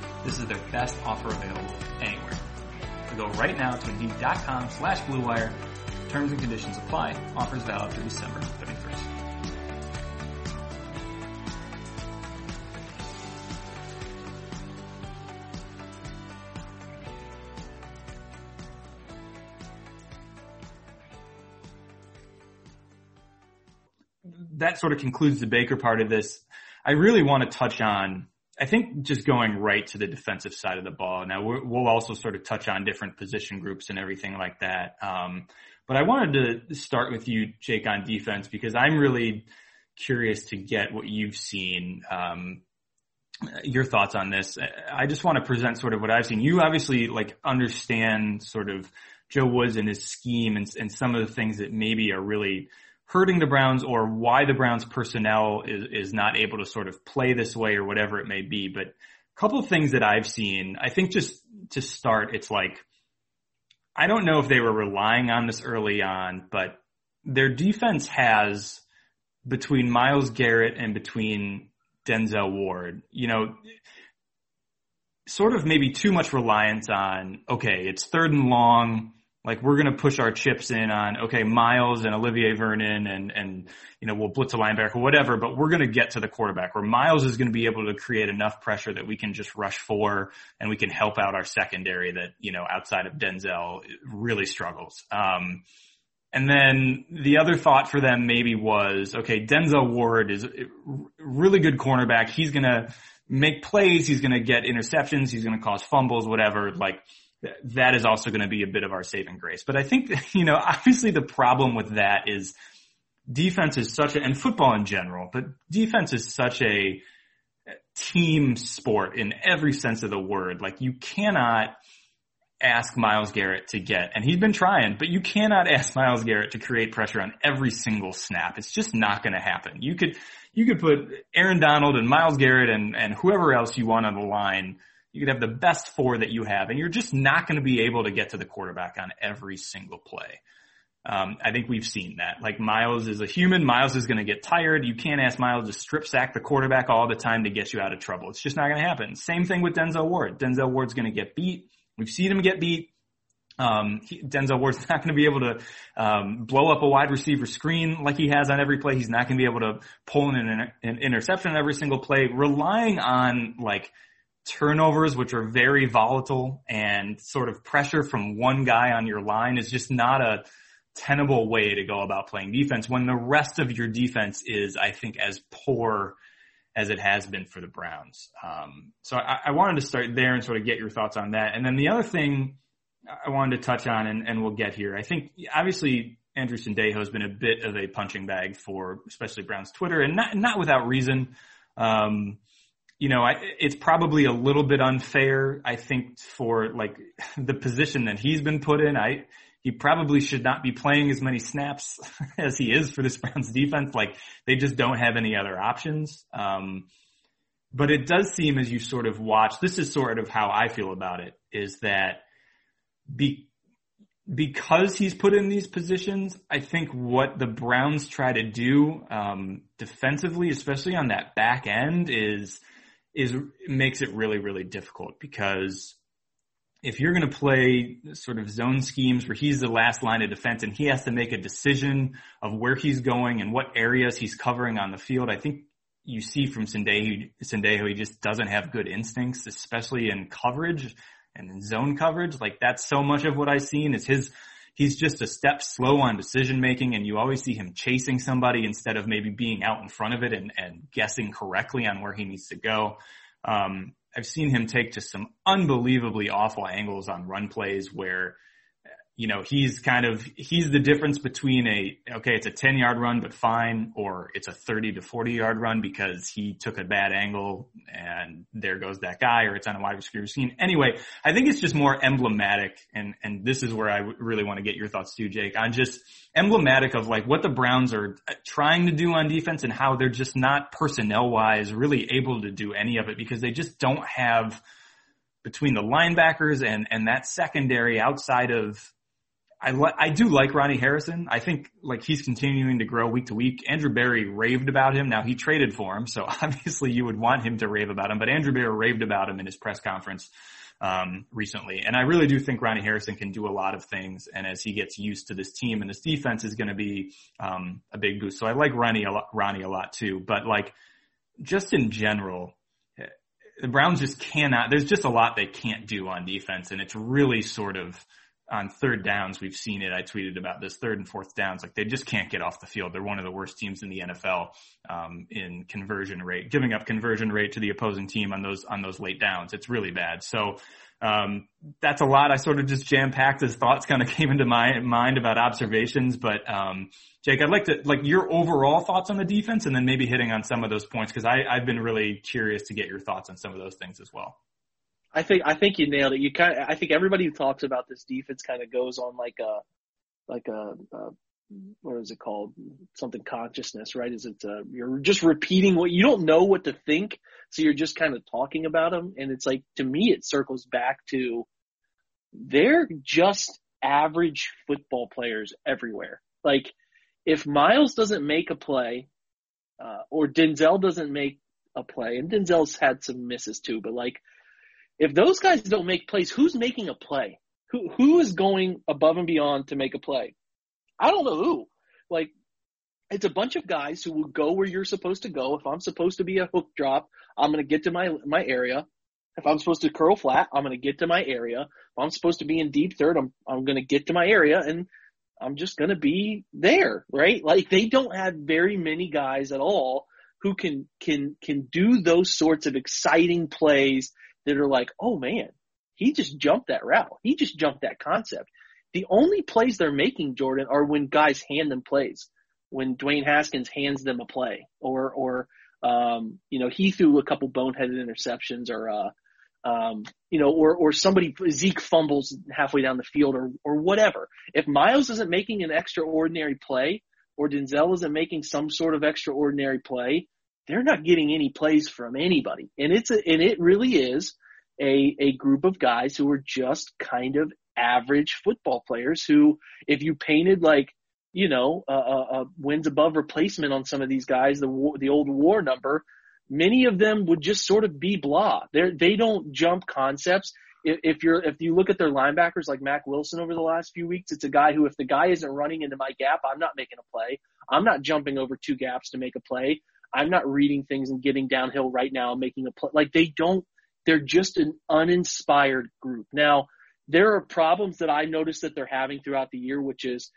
This is their best offer available anywhere. So go right now to Indeed.com slash BlueWire. Terms and conditions apply. Offers valid through December thirty-first. That sort of concludes the Baker part of this. I really want to touch on, I think, just going right to the defensive side of the ball. Now, we're, we'll also sort of touch on different position groups and everything like that. Um, but I wanted to start with you, Jake, on defense, because I'm really curious to get what you've seen, um, your thoughts on this. I just want to present sort of what I've seen. You obviously, like, understand sort of Joe Woods and his scheme and, and some of the things that maybe are really – hurting the Browns, or why the Browns personnel is, is not able to sort of play this way or whatever it may be. But a couple of things that I've seen, I think just to start, it's like, I don't know if they were relying on this early on, but their defense has between Myles Garrett and between Denzel Ward, you know, sort of maybe too much reliance on, okay, it's third and long, like we're going to push our chips in on, okay, Myles and Olivier Vernon and, and, you know, we'll blitz a linebacker or whatever, but we're going to get to the quarterback where Myles is going to be able to create enough pressure that we can just rush for and we can help out our secondary that, you know, outside of Denzel really struggles. Um, And then the other thought for them maybe was, okay, Denzel Ward is a really good cornerback. He's going to make plays. He's going to get interceptions. He's going to cause fumbles, whatever. Like that is also going to be a bit of our saving grace. But I think, that, you know, obviously the problem with that is defense is such a, and football in general, but defense is such a team sport in every sense of the word. Like you cannot ask Myles Garrett to get, and he's been trying, but you cannot ask Myles Garrett to create pressure on every single snap. It's just not going to happen. You could, you could put Aaron Donald and Myles Garrett and, and whoever else you want on the line. You could have the best four that you have, and you're just not going to be able to get to the quarterback on every single play. Um, I think we've seen that. Like Myles is a human. Myles is going to get tired. You can't ask Myles to strip sack the quarterback all the time to get you out of trouble. It's just not going to happen. Same thing with Denzel Ward. Denzel Ward's going to get beat. We've seen him get beat. Um, he, Denzel Ward's not going to be able to um, blow up a wide receiver screen like he has on every play. He's not going to be able to pull in an, inter- an interception on every single play. Relying on like turnovers, which are very volatile, and sort of pressure from one guy on your line is just not a tenable way to go about playing defense when the rest of your defense is, I think, as poor as it has been for the Browns. Um, so I, I wanted to start there and sort of get your thoughts on that. And then the other thing I wanted to touch on, and, and we'll get here, I think obviously Andrew Sandejo has been a bit of a punching bag for especially Browns Twitter, and not not without reason. Um, you know, I, it's probably a little bit unfair, I think, for like the position that he's been put in. I He probably should not be playing as many snaps as he is for this Browns defense. Like they just don't have any other options. Um, but it does seem as you sort of watch, this is sort of how I feel about it, is that be, because he's put in these positions, I think what the Browns try to do um, defensively, especially on that back end, is, is makes it really, really difficult because if you're going to play sort of zone schemes where he's the last line of defense and he has to make a decision of where he's going and what areas he's covering on the field, I think you see from Sandejo, Sandejo he just doesn't have good instincts, especially in coverage and in zone coverage. Like that's so much of what I've seen is his, he's just a step slow on decision making, and you always see him chasing somebody instead of maybe being out in front of it and, and guessing correctly on where he needs to go. Um, I've seen him take just some unbelievably awful angles on run plays where, you know, he's kind of, he's the difference between a, okay, it's a ten yard run, but fine, or it's a thirty to forty yard run because he took a bad angle and there goes that guy, or it's on a wide receiver screen. Anyway, I think it's just more emblematic. And, and this is where I really want to get your thoughts too, Jake, on just emblematic of like what the Browns are trying to do on defense and how they're just not personnel wise really able to do any of it because they just don't have between the linebackers and, and that secondary outside of, I li- I do like Ronnie Harrison. I think like he's continuing to grow week to week. Andrew Berry raved about him. Now he traded for him, so obviously you would want him to rave about him. But Andrew Berry raved about him in his press conference um recently. And I really do think Ronnie Harrison can do a lot of things. And as he gets used to this team and this defense is going to be um a big boost. So I like Ronnie a lot, Ronnie a lot too. But like just in general, the Browns just cannot. There's just a lot they can't do on defense, and it's really sort of on third downs, we've seen it. I tweeted about this third and fourth downs. Like they just can't get off the field. They're one of the worst teams in the N F L um, in conversion rate, giving up conversion rate to the opposing team on those on those late downs. It's really bad. So um, that's a lot. I sort of just jam packed as thoughts kind of came into my mind about observations. But um, Jake, I'd like to like your overall thoughts on the defense, and then maybe hitting on some of those points because I I've been really curious to get your thoughts on some of those things as well. I think I think you nailed it. You kind of, I think everybody who talks about this defense kind of goes on like a like a, a what is it called? Something consciousness, right? Is it a, you're just repeating what you don't know what to think, so you're just kind of talking about them. And it's like to me, it circles back to they're just average football players everywhere. Like if Myles doesn't make a play, uh, or Denzel doesn't make a play, and Denzel's had some misses too, but like if those guys don't make plays, who's making a play? Who who is going above and beyond to make a play? I don't know who. Like, it's a bunch of guys who will go where you're supposed to go. If I'm supposed to be a hook drop, I'm going to get to my my area. If I'm supposed to curl flat, I'm going to get to my area. If I'm supposed to be in deep third, I'm I'm going to get to my area, and I'm just going to be there, right? Like, they don't have very many guys at all who can can can do those sorts of exciting plays that are like, oh, man, he just jumped that route. He just jumped that concept. The only plays they're making, Jordan, are when guys hand them plays, when Dwayne Haskins hands them a play, or or um, you know, he threw a couple boneheaded interceptions, or uh, um, you know, or or somebody, Zeke fumbles halfway down the field, or or whatever. If Myles isn't making an extraordinary play, or Denzel isn't making some sort of extraordinary play, they're not getting any plays from anybody. And it's a, and it really is a a group of guys who are just kind of average football players who, if you painted like, you know, uh, uh, wins above replacement on some of these guys, the the old war number, many of them would just sort of be blah. They they don't jump concepts. If, if you're if you look at their linebackers like Mack Wilson over the last few weeks, it's a guy who, if the guy isn't running into my gap, I'm not making a play. I'm not jumping over two gaps to make a play. I'm not reading things and getting downhill right now, making a play. Like, they don't. They're just an uninspired group. Now, there are problems that I noticed that they're having throughout the year, which is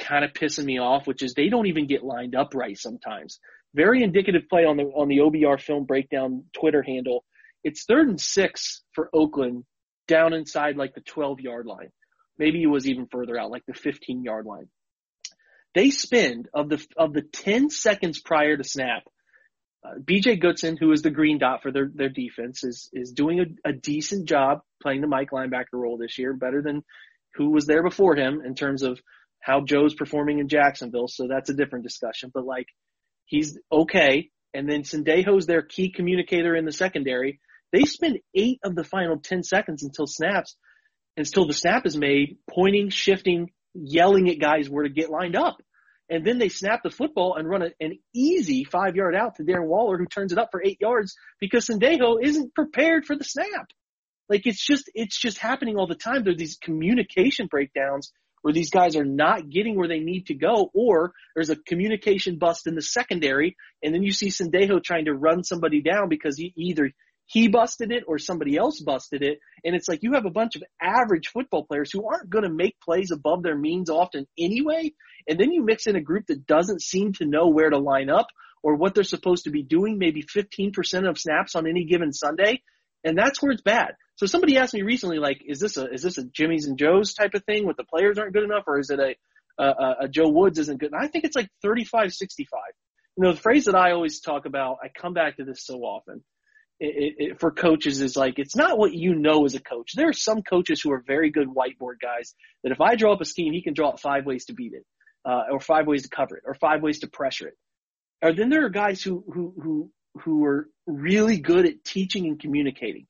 kind of pissing me off, which is they don't even get lined up right sometimes. Very indicative play on the on the O B R Film Breakdown Twitter handle. It's third and six for Oakland down inside like the twelve-yard line. Maybe it was even further out, like the fifteen-yard line. They spend, of the of the ten seconds prior to snap, uh, B J Goodson, who is the green dot for their, their defense, is is doing a, a decent job playing the Mike linebacker role this year, better than who was there before him in terms of how Joe's performing in Jacksonville, so that's a different discussion. But, like, he's okay. And then Sendejo's their key communicator in the secondary. They spend eight of the final ten seconds until snaps, until the snap is made, pointing, shifting, yelling at guys where to get lined up. And then they snap the football and run a, an easy five-yard out to Darren Waller, who turns it up for eight yards because Sendejo isn't prepared for the snap. Like, it's just it's just happening all the time. There are these communication breakdowns where these guys are not getting where they need to go, or there's a communication bust in the secondary, and then you see Sendejo trying to run somebody down because he either he busted it or somebody else busted it. And it's like, you have a bunch of average football players who aren't going to make plays above their means often anyway, and then you mix in a group that doesn't seem to know where to line up or what they're supposed to be doing, maybe fifteen percent of snaps on any given Sunday, and that's where it's bad. So somebody asked me recently, like, is this a is this a Jimmy's and Joe's type of thing with the players aren't good enough, or is it a a, a Joe Woods isn't good? And I think it's like thirty-five sixty-five. You know, the phrase that I always talk about, I come back to this so often, it, it, it, for coaches, is like, it's not what you know as a coach. There are some coaches who are very good whiteboard guys that if I draw up a scheme, he can draw up five ways to beat it, uh, or five ways to cover it, or five ways to pressure it. Or then there are guys who who who who are really good at teaching and communicating.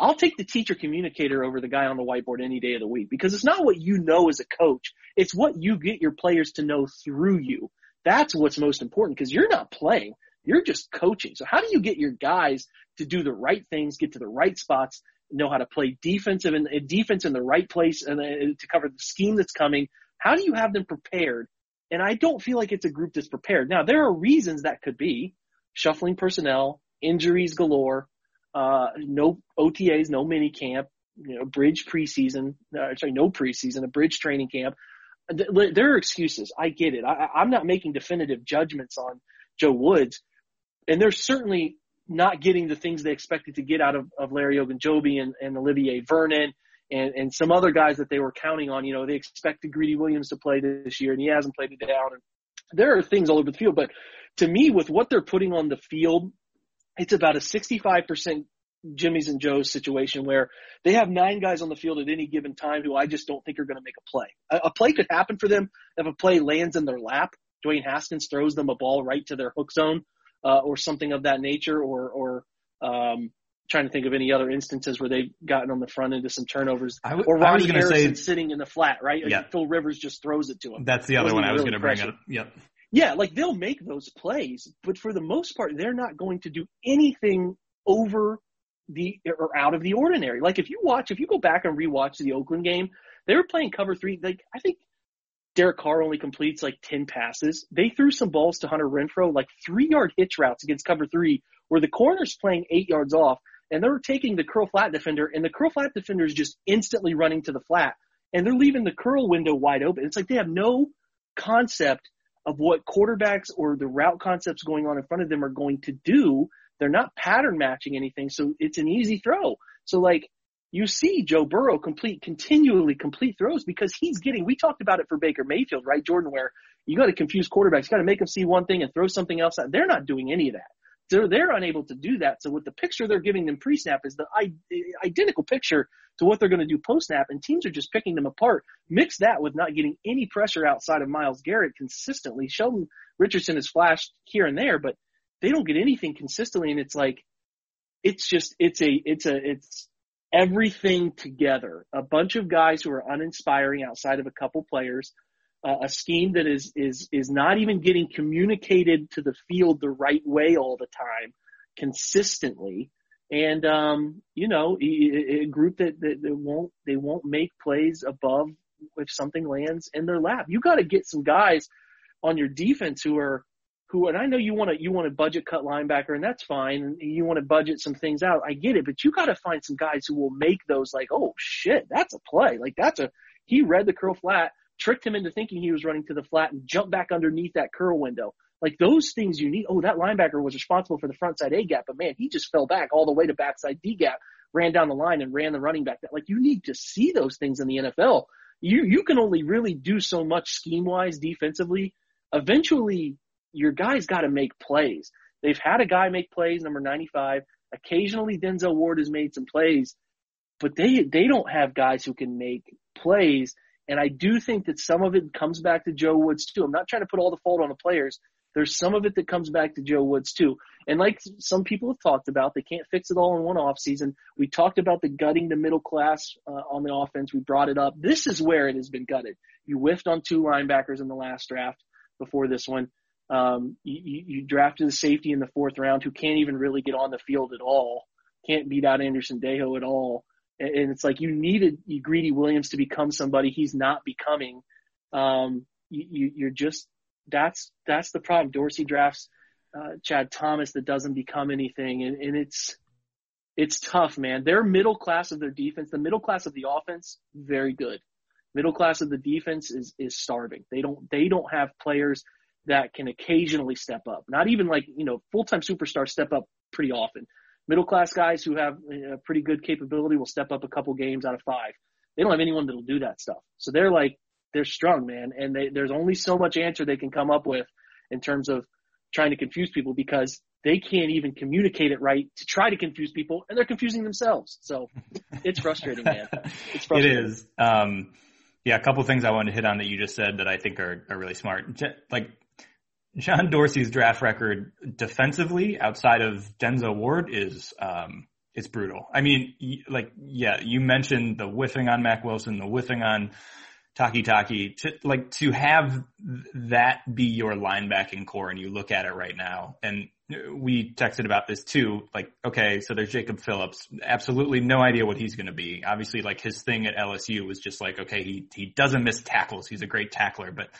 I'll take the teacher communicator over the guy on the whiteboard any day of the week, because it's not what you know as a coach. It's what you get your players to know through you. That's what's most important, because you're not playing. You're just coaching. So how do you get your guys to do the right things, get to the right spots, know how to play defensive and defense in the right place and uh, to cover the scheme that's coming? How do you have them prepared? And I don't feel like it's a group that's prepared. Now, there are reasons that could be shuffling personnel, injuries galore, Uh, no O T As, no mini camp, you know, bridge preseason, uh, sorry, no preseason, a bridge training camp. There are excuses. I get it. I, I'm not making definitive judgments on Joe Woods, and they're certainly not getting the things they expected to get out of, of Larry Ogunjobi and, and Olivier Vernon and, and some other guys that they were counting on. You know, they expected Greedy Williams to play this year, and he hasn't played it down. There are things all over the field, but to me, with what they're putting on the field, it's about a sixty-five percent Jimmy's and Joe's situation where they have nine guys on the field at any given time who I just don't think are going to make a play. A, a play could happen for them if a play lands in their lap. Dwayne Haskins throws them a ball right to their hook zone uh, or something of that nature, or, or um, trying to think of any other instances where they've gotten on the front into some turnovers. I w- or Ronnie Harrison say, sitting in the flat, right? Yeah. Phil Rivers just throws it to him. That's the other one I was really going to bring up. Yep. Yeah, like they'll make those plays, but for the most part, they're not going to do anything over the or out of the ordinary. Like if you watch, if you go back and rewatch the Oakland game, they were playing cover three. Like I think Derek Carr only completes like ten passes. They threw some balls to Hunter Renfrow, like three yard hitch routes against cover three, where the corner's playing eight yards off, and they're taking the curl flat defender, and the curl flat defender is just instantly running to the flat, and they're leaving the curl window wide open. It's like they have no concept of what quarterbacks or the route concepts going on in front of them are going to do. They're not pattern matching anything, so it's an easy throw. So, like, you see Joe Burrow complete continually complete throws because he's getting – we talked about it for Baker Mayfield, right, Jordan, where you got to confuse quarterbacks. You got to make them see one thing and throw something else out. They're not doing any of that. They're, they're unable to do that. So what the picture they're giving them pre-snap is the I- identical picture to what they're going to do post-snap, and teams are just picking them apart. Mix that with not getting any pressure outside of Myles Garrett consistently. Sheldon Richardson has flashed here and there, but they don't get anything consistently, and it's like it's just it's a it's a it's everything together. A bunch of guys who are uninspiring outside of a couple players, uh, a scheme that is is is not even getting communicated to the field the right way all the time, consistently, and um, you know, a, a group that, that that won't they won't make plays above if something lands in their lap. You got to get some guys on your defense who are. Who, and I know you want to you want to budget cut linebacker, and that's fine. And you want to budget some things out. I get it, but you got to find some guys who will make those like, oh shit, that's a play. Like that's a he read the curl flat, tricked him into thinking he was running to the flat, and jumped back underneath that curl window. Like those things you need. Oh, that linebacker was responsible for the front side A gap, but man, he just fell back all the way to backside D gap, ran down the line, and ran the running back. That like you need to see those things in the N F L. You you can only really do so much scheme wise defensively. Eventually. Your guy's got to make plays. They've had a guy make plays, number ninety-five. Occasionally Denzel Ward has made some plays, but they they don't have guys who can make plays. And I do think that some of it comes back to Joe Woods too. I'm not trying to put all the fault on the players. There's some of it that comes back to Joe Woods too. And like some people have talked about, they can't fix it all in one offseason. We talked about the gutting the middle class uh, on the offense. We brought it up. This is where it has been gutted. You whiffed on two linebackers in the last draft before this one. Um, you, you drafted a safety in the fourth round who can't even really get on the field at all, can't beat out Anderson Dejo at all. And, and it's like you needed Greedy Williams to become somebody he's not becoming. Um, you, you, you're just that's that's the problem. Dorsey drafts uh, Chad Thomas that doesn't become anything, and, and it's it's tough, man. Their middle class of their defense, the middle class of the offense, very good. Middle class of the defense is is starving. They don't they don't have players that can occasionally step up. Not even like, you know, full-time superstars step up pretty often. Middle-class guys who have a pretty good capability will step up a couple games out of five. They don't have anyone that'll do that stuff. So they're like, they're strung, man. And they, there's only so much answer they can come up with in terms of trying to confuse people because they can't even communicate it right to try to confuse people. And they're confusing themselves. So it's frustrating, man. It's frustrating. It is. Um, yeah, a couple things I wanted to hit on that you just said that I think are, are really smart. Like, John Dorsey's draft record defensively outside of Denzel Ward is, um, it's brutal. I mean, like, yeah, you mentioned the whiffing on Mack Wilson, the whiffing on Taki Taki. To, like, to have that be your linebacking core and you look at it right now, and we texted about this too, like, okay, so there's Jacob Phillips. Absolutely no idea what he's going to be. Obviously, like, his thing at L S U was just like, okay, he, he doesn't miss tackles. He's a great tackler, but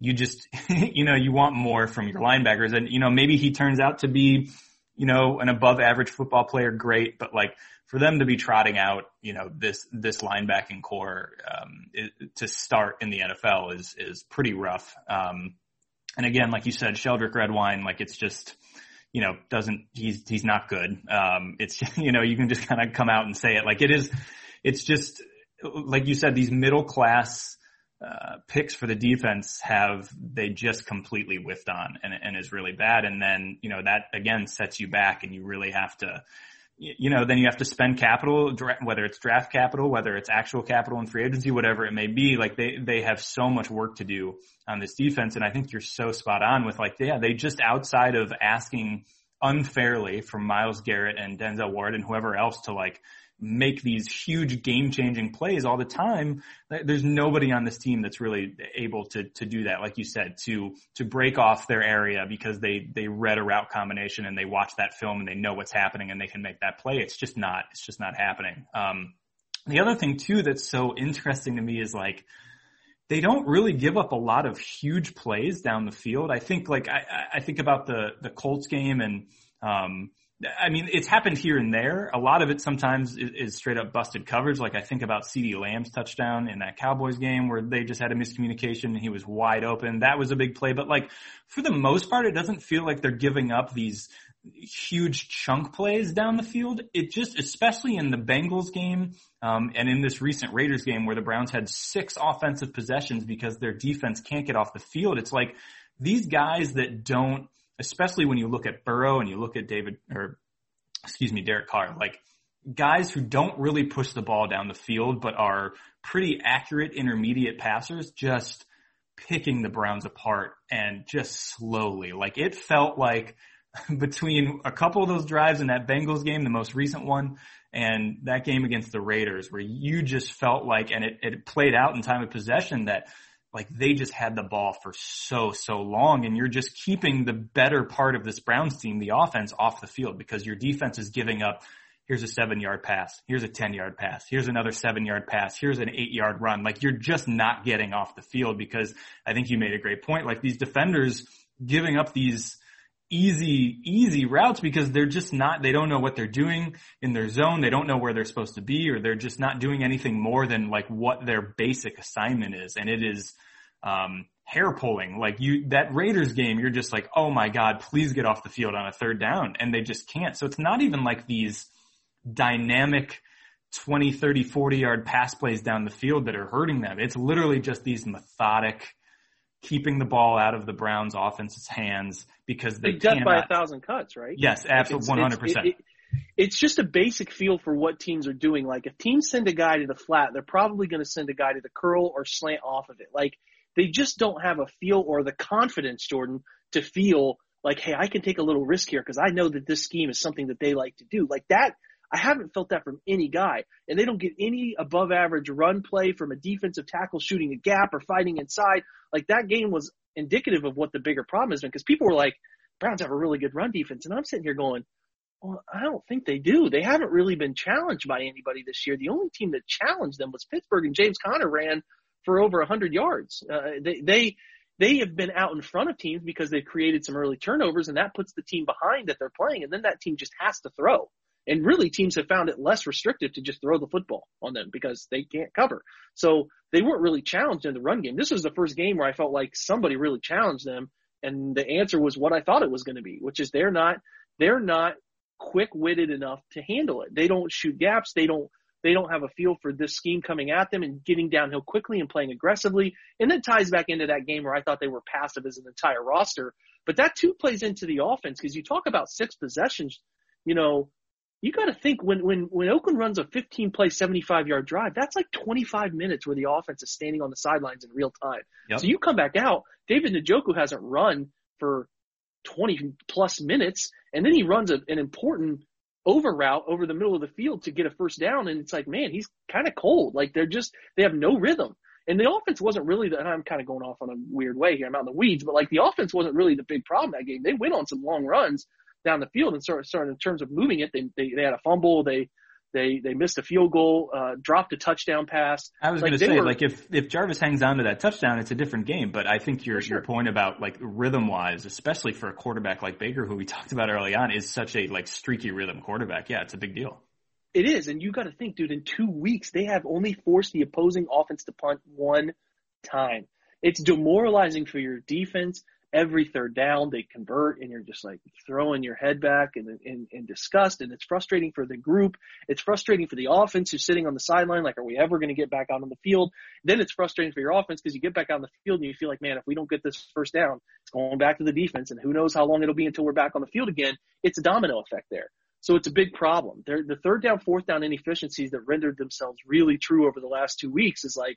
you just, you know, you want more from your linebackers. And, you know, maybe he turns out to be, you know, an above average football player. Great. But like for them to be trotting out, you know, this, this linebacking core, um, it, to start in the N F L is, is pretty rough. Um, and again, like you said, Sheldrick Redwine, like it's just, you know, doesn't, he's, he's not good. Um, it's, you know, you can just kind of come out and say it like it is. It's just like you said, these middle class, Uh, picks for the defense have they just completely whiffed on and, and is really bad. And then, you know, that again sets you back and you really have to, you know, then you have to spend capital, whether it's draft capital, whether it's actual capital in free agency, whatever it may be. Like they, they have so much work to do on this defense. And I think you're so spot on with like, yeah, they just outside of asking unfairly from Myles Garrett and Denzel Ward and whoever else to like make these huge game-changing plays all the time. There's nobody on this team that's really able to to do that, like you said, to to break off their area because they they read a route combination and they watch that film and they know what's happening and they can make that play. It's just not it's just not happening. Um, the other thing too that's so interesting to me is like they don't really give up a lot of huge plays down the field. I think like I, I think about the the Colts game and um I mean, it's happened here and there. A lot of it sometimes is, is straight up busted coverage. Like I think about CeeDee Lamb's touchdown in that Cowboys game where they just had a miscommunication and he was wide open. That was a big play. But like for the most part, it doesn't feel like they're giving up these huge chunk plays down the field. It just, especially in the Bengals game, um, and in this recent Raiders game where the Browns had six offensive possessions because their defense can't get off the field. It's like these guys that don't, especially when you look at Burrow and you look at David, or excuse me, Derek Carr, like guys who don't really push the ball down the field but are pretty accurate intermediate passers, just picking the Browns apart and just slowly. Like it felt like between a couple of those drives in that Bengals game, the most recent one, and that game against the Raiders where you just felt like, and it, it played out in time of possession that like they just had the ball for so, so long and you're just keeping the better part of this Browns team, the offense, off the field because your defense is giving up, here's a seven-yard pass, here's a ten-yard pass, here's another seven-yard pass, here's an eight-yard run. Like you're just not getting off the field because I think you made a great point. Like these defenders giving up these easy, easy routes because they're just not, they don't know what they're doing in their zone. They don't know where they're supposed to be, or they're just not doing anything more than like what their basic assignment is. And it is, um, hair pulling. Like you, that Raiders game, you're just like, oh my God, please get off the field on a third down. And they just can't. So it's not even like these dynamic twenty, thirty, forty yard pass plays down the field that are hurting them. It's literally just these methodic, keeping the ball out of the Browns' offense's hands because they cannot. Death by a thousand cuts, right? Yes, absolutely, one hundred percent. It's, it, it, it's just a basic feel for what teams are doing. Like, if teams send a guy to the flat, they're probably going to send a guy to the curl or slant off of it. Like, they just don't have a feel or the confidence, Jordan, to feel like, hey, I can take a little risk here because I know that this scheme is something that they like to do. Like, that – I haven't felt that from any guy, and they don't get any above average run play from a defensive tackle shooting a gap or fighting inside. Like that game was indicative of what the bigger problem has been because people were like, Browns have a really good run defense. And I'm sitting here going, well, I don't think they do. They haven't really been challenged by anybody this year. The only team that challenged them was Pittsburgh, and James Conner ran for over one hundred yards. Uh, they, they, they have been out in front of teams because they've created some early turnovers, and that puts the team behind that they're playing. And then that team just has to throw. And really, teams have found it less restrictive to just throw the football on them because they can't cover. So they weren't really challenged in the run game. This was the first game where I felt like somebody really challenged them, and the answer was what I thought it was going to be, which is they're not they're not quick-witted enough to handle it. They don't shoot gaps. They don't they don't have a feel for this scheme coming at them and getting downhill quickly and playing aggressively. And that ties back into that game where I thought they were passive as an entire roster. But that too plays into the offense because you talk about six possessions, you know. You got to think when, when, when Oakland runs a fifteen-play, seventy-five-yard drive, that's like twenty-five minutes where the offense is standing on the sidelines in real time. Yep. So you come back out, David Njoku hasn't run for twenty-plus minutes, and then he runs a, an important over route over the middle of the field to get a first down, and it's like, man, he's kind of cold. Like they're just – they have no rhythm. And the offense wasn't really – and I'm kind of going off on a weird way here. I'm out in the weeds. But, like, the offense wasn't really the big problem that game. They went on some long runs down the field and started, started in terms of moving it. They, they, they had a fumble. They, they, they missed a field goal, uh, dropped a touchdown pass. I was like going to say, were, like if, if Jarvis hangs on to that touchdown, it's a different game. But I think your, sure. your point about like rhythm wise, especially for a quarterback like Baker, who we talked about early on, is such a like streaky rhythm quarterback. Yeah. It's a big deal. It is. And you got to think, dude, in two weeks, they have only forced the opposing offense to punt one time. It's demoralizing for your defense. Every third down, they convert, and you're just like throwing your head back in, in, in disgust, and it's frustrating for the group. It's frustrating for the offense who's sitting on the sideline, like, are we ever going to get back out on the field? Then it's frustrating for your offense because you get back out on the field, and you feel like, man, if we don't get this first down, it's going back to the defense, and who knows how long it'll be until we're back on the field again. It's a domino effect there. So it's a big problem. They're, the third down, fourth down inefficiencies that rendered themselves really true over the last two weeks is like,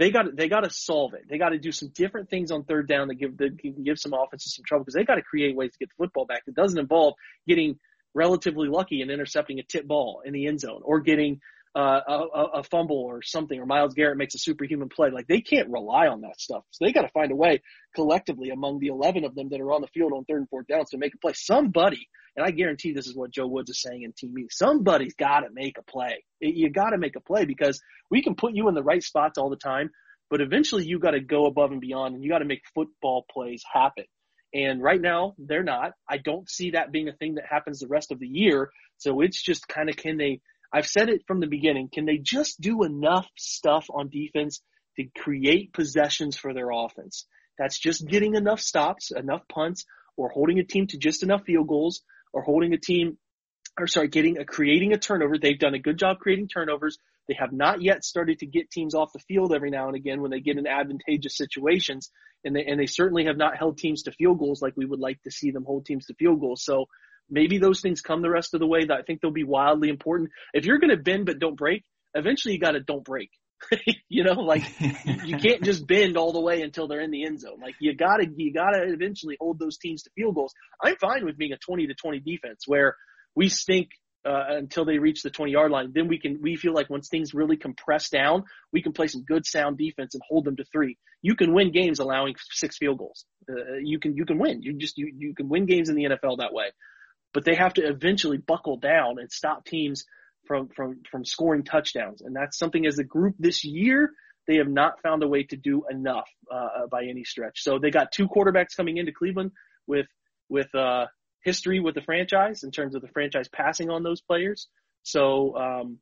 They got they got to solve it. They got to do some different things on third down that give that can give some offenses some trouble because they got to create ways to get the football back. It doesn't involve getting relatively lucky in intercepting a tip ball in the end zone or getting uh, a, a fumble or something, or Myles Garrett makes a superhuman play. Like, they can't rely on that stuff. So they got to find a way collectively among the eleven of them that are on the field on third and fourth downs to make a play. Somebody, and I guarantee this is what Joe Woods is saying in team meeting, somebody's got to make a play. You got to make a play, because we can put you in the right spots all the time, but eventually you got to go above and beyond, and you got to make football plays happen. And right now, they're not. I don't see that being a thing that happens the rest of the year. So it's just kind of, can they – I've said it from the beginning. Can they just do enough stuff on defense to create possessions for their offense? That's just getting enough stops, enough punts, or holding a team to just enough field goals, or holding a team – or sorry, getting a, creating a turnover. They've done a good job creating turnovers. They have not yet started to get teams off the field every now and again when they get in advantageous situations, and they and they certainly have not held teams to field goals like we would like to see them hold teams to field goals. So maybe those things come the rest of the way. That I think they'll be wildly important. If you're going to bend but don't break, eventually you got to don't break. You know, like you can't just bend all the way until they're in the end zone. Like you got to you got to eventually hold those teams to field goals. I'm fine with being a twenty to twenty defense where we stink Uh, until they reach the twenty-yard line. Then we can we feel like once things really compress down, we can play some good sound defense and hold them to three. You can win games allowing six field goals. Uh, you can you can win. You just you, you can win games in the N F L that way. But they have to eventually buckle down and stop teams from from from scoring touchdowns. And that's something as a group this year, they have not found a way to do enough uh, by any stretch. So they got two quarterbacks coming into Cleveland with with uh history with the franchise in terms of the franchise passing on those players. So um,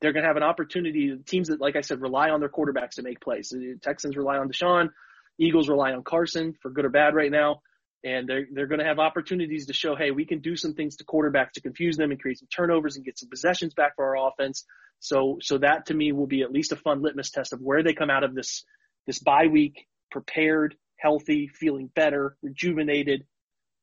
they're going to have an opportunity. Teams that, like I said, rely on their quarterbacks to make plays. The Texans rely on Deshaun. Eagles rely on Carson for good or bad right now. And they're, they're going to have opportunities to show, hey, we can do some things to quarterbacks to confuse them and create some turnovers and get some possessions back for our offense. So, so that to me will be at least a fun litmus test of where they come out of this, this bye week, prepared, healthy, feeling better, rejuvenated.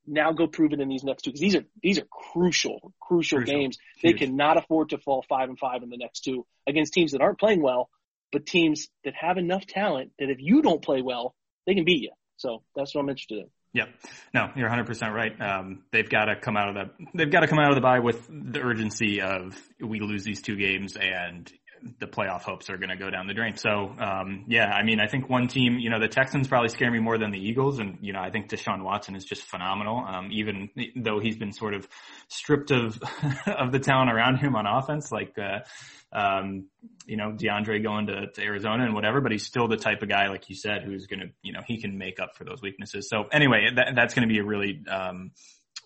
Now go prove it in these next two, because these are these are crucial, crucial, crucial. games. Huge. They cannot afford to fall five and five in the next two against teams that aren't playing well, but teams that have enough talent that if you don't play well, they can beat you. So that's what I'm interested in. Yep. No, you're one hundred percent right. Um, they've got to come out of the they've got to come out of the bye with the urgency of we lose these two games and the playoff hopes are going to go down the drain. So, um, yeah, I mean, I think one team, you know, the Texans probably scare me more than the Eagles. And, you know, I think Deshaun Watson is just phenomenal. Um, even though he's been sort of stripped of, of the talent around him on offense, like, uh, um, you know, DeAndre going to, to Arizona and whatever, but he's still the type of guy, like you said, who's going to, you know, he can make up for those weaknesses. So anyway, that, that's going to be a really, um,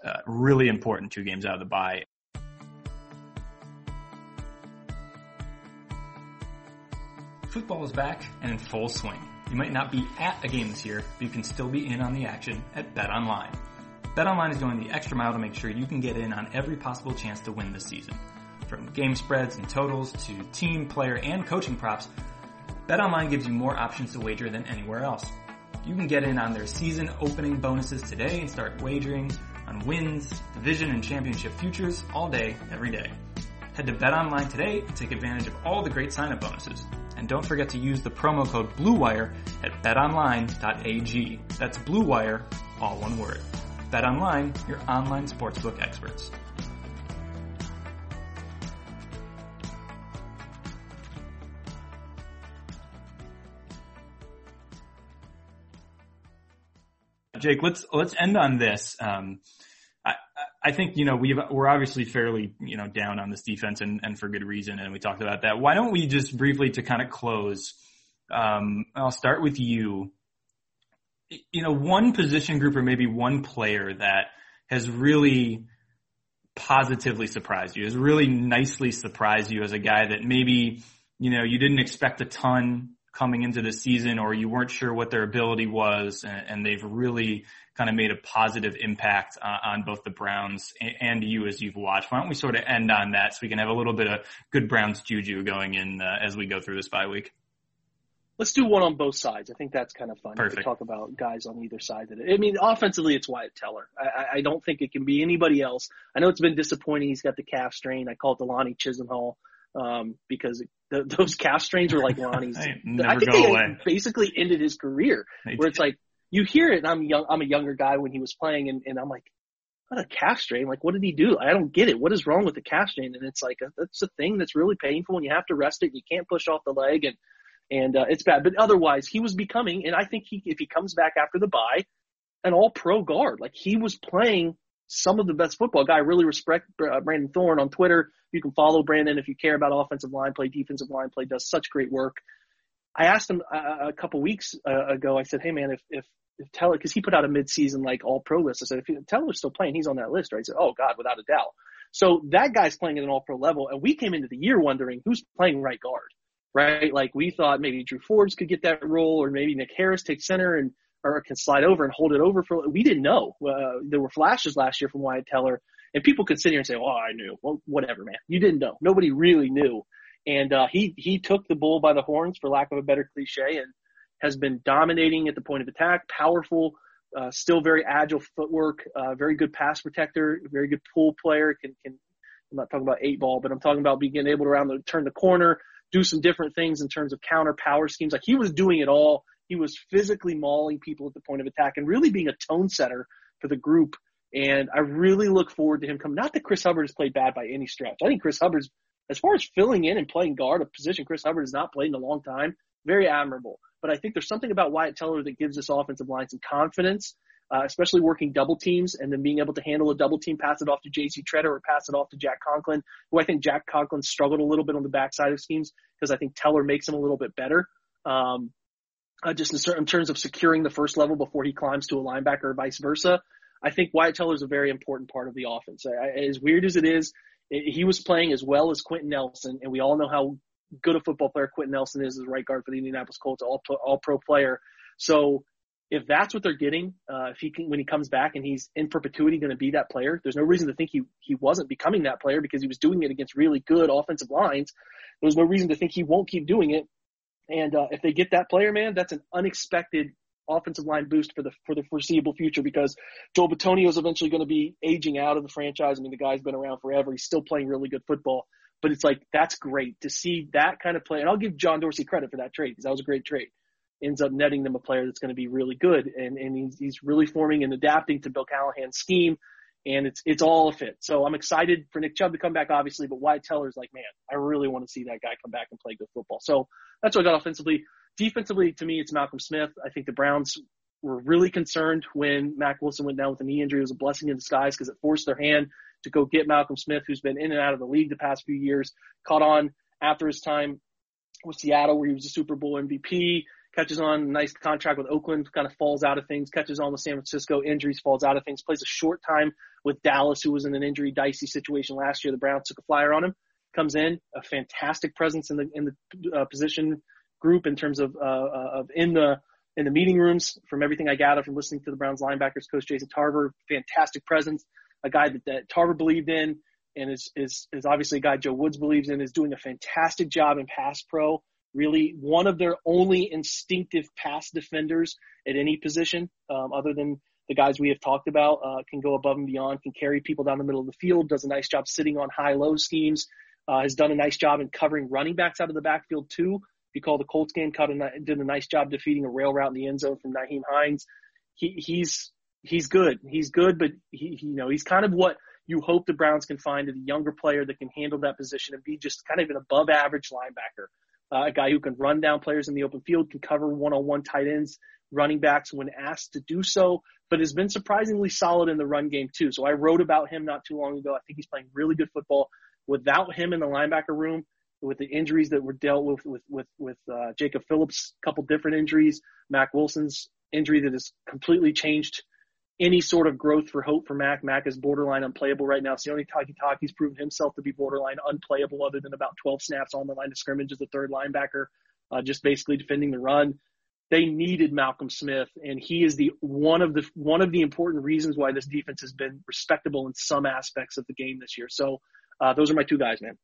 uh, really important two games out of the bye. Football is back and in full swing. You might not be at a game this year, but you can still be in on the action at BetOnline. BetOnline is going the extra mile to make sure you can get in on every possible chance to win this season. From game spreads and totals to team, player, and coaching props, BetOnline gives you more options to wager than anywhere else. You can get in on their season opening bonuses today and start wagering on wins, division, and championship futures all day, every day. Head to BetOnline today and take advantage of all the great sign-up bonuses. And don't forget to use the promo code BLUEWIRE at bet online dot a g. That's BLUEWIRE, all one word. BetOnline, your online sportsbook experts. Jake, let's let's end on this. Um, I, I think, you know, we've, we're obviously fairly, you know, down on this defense and, and for good reason. And we talked about that. Why don't we just briefly to kind of close, um, I'll start with you, you know, one position group or maybe one player that has really positively surprised you, has really nicely surprised you as a guy that maybe, you know, you didn't expect a ton coming into the season, or you weren't sure what their ability was, and, and they've really kind of made a positive impact uh, on both the Browns and, and you as you've watched. Why don't we sort of end on that so we can have a little bit of good Browns juju going in uh, as we go through this bye week? Let's do one on both sides. I think that's kind of fun. Perfect. To talk about guys on either side. That I mean, offensively, it's Wyatt Teller. I, I don't think it can be anybody else. I know it's been disappointing. He's got the calf strain. I call it the Lonnie Chisholm Hall. Um, because the, those calf strains were like Ronnie's. I, I think they away. basically ended his career. Where it's like you hear it. And I'm young. I'm a younger guy when he was playing, and, and I'm like, What a calf strain. Like, what did he do? I don't get it. What is wrong with the calf strain? And it's like, a, that's a thing that's really painful, and you have to rest it. And you can't push off the leg, and, and uh, it's bad. But otherwise, he was becoming, and I think he, if he comes back after the bye, an all-pro guard. Like, he was playing some of the best football. Guy, I really respect Brandon Thorne on Twitter. You can follow Brandon if you care about offensive line play, defensive line play, does such great work. I asked him a, a couple weeks ago, I said, hey, man, if, if, if Teller, because he put out a midseason like all pro list. I said, if Teller's still playing, he's on that list, right? He said, oh, God, without a doubt. So that guy's playing at an all pro level. And we came into the year wondering who's playing right guard, right? Like, we thought maybe Drew Forbes could get that role, or maybe Nick Harris takes center and or can slide over and hold it over for, we didn't know. Uh, there were flashes last year from Wyatt Teller, and people could sit here and say, oh, I knew. Well, whatever, man. You didn't know. Nobody really knew. And uh, he, he took the bull by the horns, for lack of a better cliche, and has been dominating at the point of attack, powerful, uh, still very agile footwork, uh, very good pass protector, very good pool player. Can, can, I'm not talking about eight ball, but I'm talking about being able to round the, turn the corner, do some different things in terms of counter power schemes. Like, he was doing it all. He was physically mauling people at the point of attack and really being a tone setter for the group. And I really look forward to him coming. Not that Chris Hubbard has played bad by any stretch. I think Chris Hubbard's, as far as filling in and playing guard, a position Chris Hubbard has not played in a long time, very admirable. But I think there's something about Wyatt Teller that gives this offensive line some confidence, uh, especially working double teams and then being able to handle a double team, pass it off to J C Treader or pass it off to Jack Conklin, who I think Jack Conklin struggled a little bit on the backside of schemes because I think Teller makes him a little bit better. Um, Uh, just in, certain, in terms of securing the first level before he climbs to a linebacker or vice versa. I think Wyatt Teller is a very important part of the offense. I, as weird as it is, it, he was playing as well as Quentin Nelson, and we all know how good a football player Quentin Nelson is as right guard for the Indianapolis Colts, all, all pro player. So if that's what they're getting, uh, if he can, when he comes back and he's in perpetuity going to be that player, there's no reason to think he, he wasn't becoming that player because he was doing it against really good offensive lines. There's no reason to think he won't keep doing it. And uh, if they get that player, man, that's an unexpected offensive line boost for the for the foreseeable future because Joel Bitonio is eventually going to be aging out of the franchise. I mean, the guy's been around forever. He's still playing really good football. But it's like, that's great to see that kind of play. And I'll give John Dorsey credit for that trade because that was a great trade. Ends up netting them a player that's going to be really good. And, and he's, he's really forming and adapting to Bill Callahan's scheme. And it's it's all a fit. So I'm excited for Nick Chubb to come back, obviously, but Wyatt Teller's like, man, I really want to see that guy come back and play good football. So that's what I got offensively. Defensively, to me, it's Malcolm Smith. I think the Browns were really concerned when Mack Wilson went down with a knee injury. It was a blessing in disguise because it forced their hand to go get Malcolm Smith, who's been in and out of the league the past few years, caught on after his time with Seattle where he was a Super Bowl M V P, catches on a nice contract with Oakland, kind of falls out of things, catches on with San Francisco, injuries, falls out of things, plays a short time with Dallas, who was in an injury dicey situation last year. The Browns took a flyer on him, comes in, a fantastic presence in the in the uh, position group in terms of, uh, of in the in the meeting rooms. From everything I gathered from listening to the Browns linebackers, Coach Jason Tarver, fantastic presence, a guy that, that Tarver believed in and is, is, is obviously a guy Joe Woods believes in, is doing a fantastic job in pass pro. Really one of their only instinctive pass defenders at any position, um, other than the guys we have talked about, uh, can go above and beyond, can carry people down the middle of the field, does a nice job sitting on high-low schemes, uh, has done a nice job in covering running backs out of the backfield too. If you call the Colts game, did a nice job defeating a rail route in the end zone from Nyheim Hines. He, he's he's good. He's good, but he, he, you know, he's kind of what you hope the Browns can find in a younger player that can handle that position and be just kind of an above-average linebacker. Uh, a guy who can run down players in the open field, can cover one-on-one tight ends, running backs when asked to do so, but has been surprisingly solid in the run game too. So I wrote about him not too long ago. I think he's playing really good football. Without him in the linebacker room, with the injuries that were dealt with with with, with uh, Jacob Phillips, a couple different injuries, Mack Wilson's injury that has completely changed any sort of growth for hope for Mack. Mack is borderline unplayable right now. Sione Takitaki's proven himself to be borderline unplayable other than about twelve snaps on the line of scrimmage as the third linebacker, uh, just basically defending the run. They needed Malcolm Smith, and he is the one of the one of the important reasons why this defense has been respectable in some aspects of the game this year. So uh, those are my two guys, man.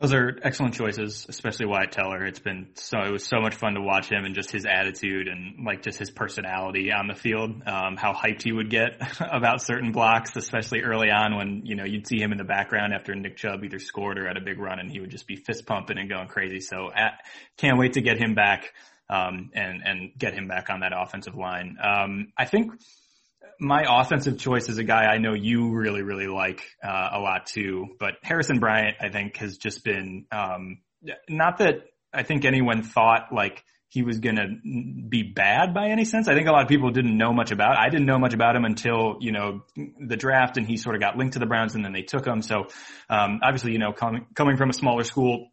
Those are excellent choices, especially Wyatt Teller. It's been so, it was so much fun to watch him and just his attitude and like just his personality on the field, um, how hyped he would get about certain blocks, especially early on when, you know, you'd see him in the background after Nick Chubb either scored or had a big run and he would just be fist pumping and going crazy. So at, can't wait to get him back, um, and, and get him back on that offensive line. Um, I think my offensive choice is a guy I know you really, really like uh, a lot too, but Harrison Bryant, I think, has just been um, not that I think anyone thought like he was going to be bad by any sense. I think a lot of people didn't know much about. I didn't know much about him until, you know, the draft, and he sort of got linked to the Browns and then they took him. So um, obviously, you know, com- coming from a smaller school,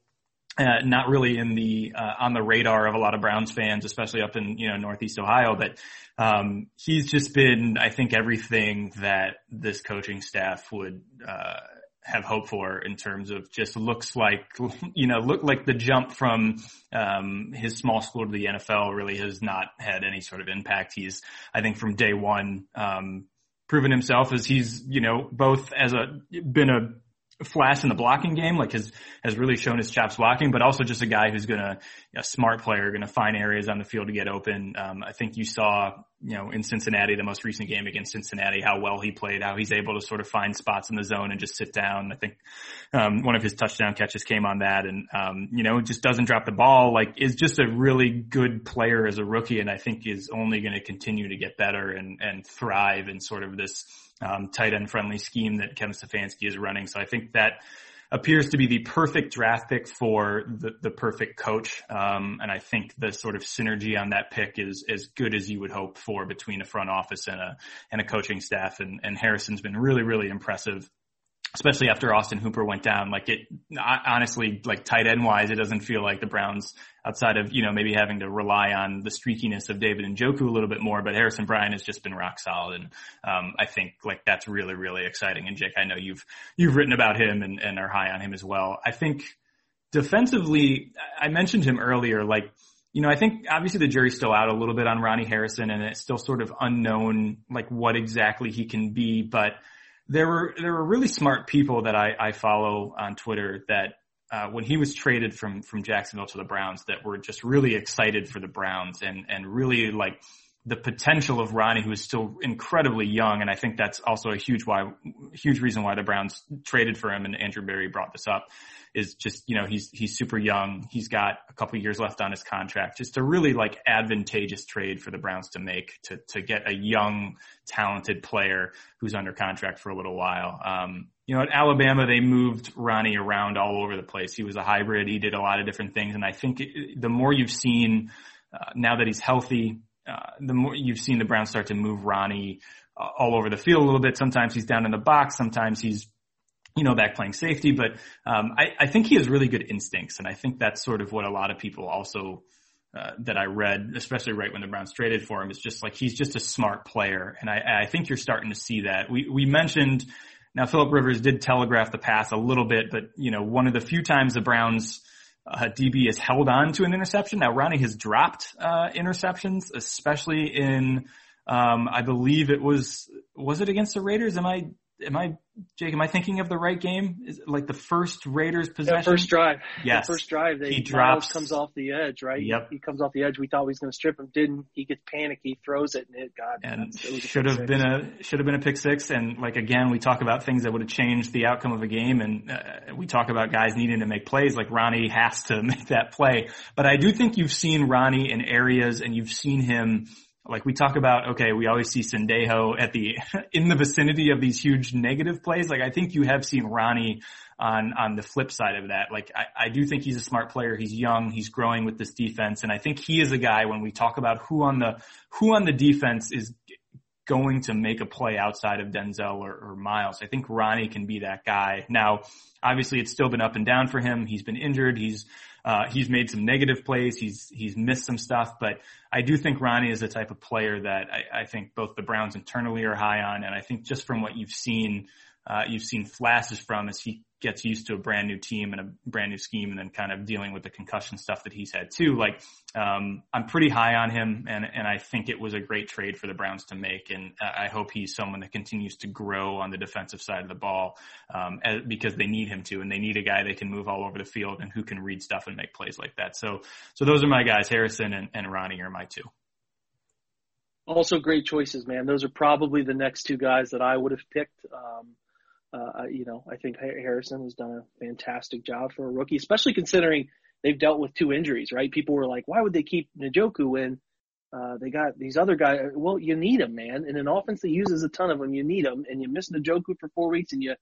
Uh, not really in the, uh, on the radar of a lot of Browns fans, especially up in, you know, Northeast Ohio, but, um, he's just been, I think, everything that this coaching staff would, uh, have hoped for in terms of just looks like, you know, look like the jump from, um, his small school to the N F L really has not had any sort of impact. He's, I think, from day one, um, proven himself as he's, you know, both as a, been a, flash in the blocking game, like has has really shown his chops blocking, but also just a guy who's gonna, a smart player, gonna find areas on the field to get open. Um, I think you saw, you know, in Cincinnati, the most recent game against Cincinnati, how well he played, how he's able to sort of find spots in the zone and just sit down. I think um one of his touchdown catches came on that, and um you know, just doesn't drop the ball, like is just a really good player as a rookie, and I think is only going to continue to get better and and thrive in sort of this Um, tight end friendly scheme that Kevin Stefanski is running. So I think that appears to be the perfect draft pick for the, the perfect coach. Um, and I think the sort of synergy on that pick is as good as you would hope for between a front office and a, and a coaching staff. And, and Harrison's been really, really impressive, especially after Austin Hooper went down. Like it, honestly, like tight end wise, it doesn't feel like the Browns, outside of, you know, maybe having to rely on the streakiness of David Njoku a little bit more, but Harrison Bryant has just been rock solid. And, um, I think like that's really, really exciting. And Jake, I know you've, you've written about him and, and are high on him as well. I think defensively, I mentioned him earlier, like, you know, I think obviously the jury's still out a little bit on Ronnie Harrison, and it's still sort of unknown, like what exactly he can be, but There were, there were really smart people that I, I follow on Twitter that, uh, when he was traded from, from Jacksonville to the Browns, that were just really excited for the Browns and, and really like the potential of Ronnie, who is still incredibly young. And I think that's also a huge why, huge reason why the Browns traded for him. And Andrew Berry brought this up, is just, you know, he's, he's super young. He's got a couple of years left on his contract. Just a really like advantageous trade for the Browns to make, to, to get a young, talented player who's under contract for a little while. Um, you know, at Alabama, they moved Ronnie around all over the place. He was a hybrid. He did a lot of different things. And I think it, the more you've seen uh, now that he's healthy, uh, the more you've seen the Browns start to move Ronnie uh, all over the field a little bit. Sometimes he's down in the box. Sometimes he's, you know, back playing safety, but um, I, I think he has really good instincts. And I think that's sort of what a lot of people also uh, that I read, especially right when the Browns traded for him, is just like, he's just a smart player. And I, I think you're starting to see that. We, we mentioned, now Phillip Rivers did telegraph the pass a little bit, but you know, one of the few times the Browns Uh, D B has held on to an interception. Now Ronnie has dropped, uh, interceptions, especially in, um, I believe it was, was it against the Raiders? Am I, am I, Jake, am I thinking of the right game? Is it like the first Raiders possession? Yeah, first drive. Yes. The first drive. They, he drops. Miles comes off the edge, right? Yep. He, he comes off the edge. We thought he was going to strip him. Didn't. He gets panicky, throws it, and it, God. And it should have been a, should have been a pick six. And like, again, we talk about things that would have changed the outcome of a game. And uh, we talk about guys needing to make plays. Like Ronnie has to make that play. But I do think you've seen Ronnie in areas, and you've seen him, like we talk about, okay, we always see Sendejo at the, in the vicinity of these huge negative plays. Like I think you have seen Ronnie on, on the flip side of that. Like I, I do think he's a smart player. He's young. He's growing with this defense. And I think he is a guy when we talk about who on the, who on the defense is going to make a play outside of Denzel or, or Miles. I think Ronnie can be that guy. Now, obviously it's still been up and down for him. He's been injured. He's, Uh, he's made some negative plays. He's, he's missed some stuff, but I do think Ronnie is the type of player that I, I think both the Browns internally are high on. And I think just from what you've seen, uh, you've seen flashes from as he gets used to a brand new team and a brand new scheme, and then kind of dealing with the concussion stuff that he's had too. Like, um, I'm pretty high on him, and, and I think it was a great trade for the Browns to make. And I hope he's someone that continues to grow on the defensive side of the ball, um, as, because they need him to, and they need a guy that can move all over the field and who can read stuff and make plays like that. So, so those are my guys. Harrison and, and Ronnie are my two. Also great choices, man. Those are probably the next two guys that I would have picked. Um, Uh, you know, I think Harrison has done a fantastic job for a rookie, especially considering they've dealt with two injuries, right? People were like, why would they keep Njoku in Uh, they got these other guys. Well, you need them, man. In an offense that uses a ton of them, you need them. And you miss Njoku for four weeks, and you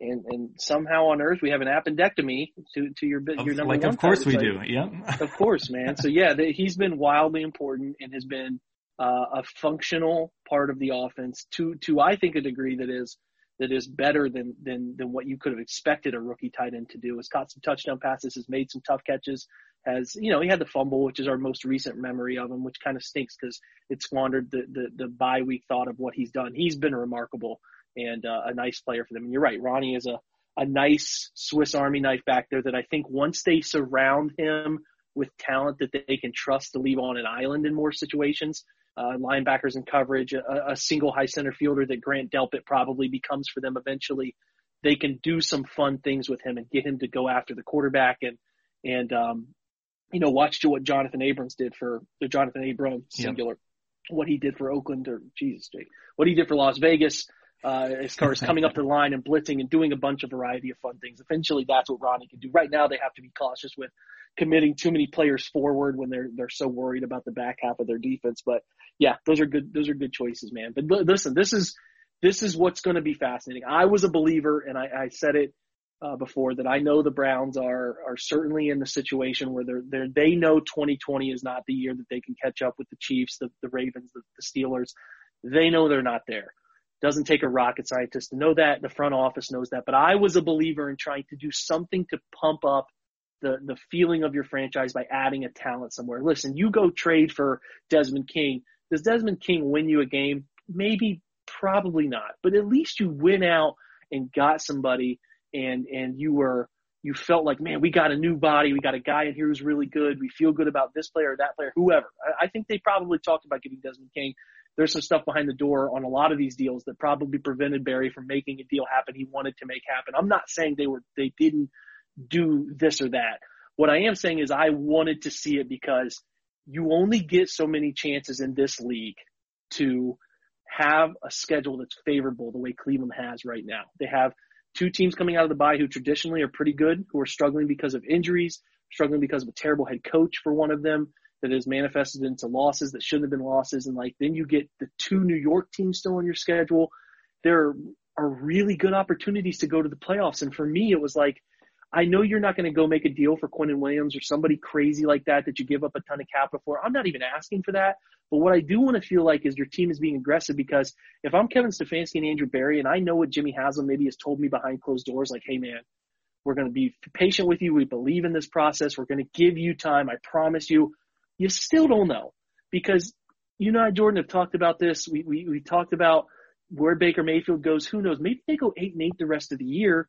and, and somehow on earth we have an appendectomy to, to your your number like, one. Like, of course we like, do. Yeah. Of course, man. So, yeah, they, he's been wildly important and has been uh, a functional part of the offense to, to I think, a degree that is that is better than, than, than what you could have expected a rookie tight end to do. Has caught some touchdown passes, has made some tough catches. Has, you know, he had the fumble, which is our most recent memory of him, which kind of stinks because it squandered the, the, the bye week thought of what he's done. He's been remarkable and uh, a nice player for them. And you're right, Ronnie is a, a nice Swiss Army knife back there that I think once they surround him with talent that they can trust to leave on an island in more situations, uh, linebackers in coverage, a, a single high center fielder that Grant Delpit probably becomes for them eventually, they can do some fun things with him and get him to go after the quarterback and, and, um, you know, watch what Jonathan Abrams did for the Jonathan Abrams singular, yeah. what he did for Oakland or Jesus, Jake, what he did for Las Vegas, uh, as far as coming up the line and blitzing and doing a bunch of variety of fun things. Eventually that's what Ronnie can do. Right now they have to be cautious with committing too many players forward when they're, they're so worried about the back half of their defense. But yeah, those are good. Those are good choices, man. But listen, this is, this is what's going to be fascinating. I was a believer and I, I said it, Uh, before that, I know the Browns are are certainly in the situation where they're, they're they know twenty twenty is not the year that they can catch up with the Chiefs, the, the Ravens, the, the Steelers. They know they're not there. Doesn't take a rocket scientist to know that. The front office knows that. But I was a believer in trying to do something to pump up the the feeling of your franchise by adding a talent somewhere. Listen, you go trade for Desmond King. Does Desmond King win you a game? Maybe, probably not. But at least you went out and got somebody. And, and you were, you felt like, man, we got a new body. We got a guy in here who's really good. We feel good about this player or that player, whoever. I, I think they probably talked about giving Desmond King. There's some stuff behind the door on a lot of these deals that probably prevented Barry from making a deal happen he wanted to make happen. I'm not saying they were, they didn't do this or that. What I am saying is I wanted to see it because you only get so many chances in this league to have a schedule that's favorable the way Cleveland has right now. They have two teams coming out of the bye who traditionally are pretty good, who are struggling because of injuries, struggling because of a terrible head coach for one of them that has manifested into losses that shouldn't have been losses. And like, then you get the two New York teams still on your schedule. There are really good opportunities to go to the playoffs. And for me, it was like, I know you're not going to go make a deal for Quinnen Williams or somebody crazy like that, that you give up a ton of capital for. I'm not even asking for that. But what I do want to feel like is your team is being aggressive, because if I'm Kevin Stefanski and Andrew Berry, and I know what Jimmy Haslam maybe has told me behind closed doors, like, hey, man, we're going to be patient with you. We believe in this process. We're going to give you time. I promise you. You still don't know, because you and I, Jordan, have talked about this. We, we, we talked about where Baker Mayfield goes. Who knows? Maybe they go eight and eight the rest of the year.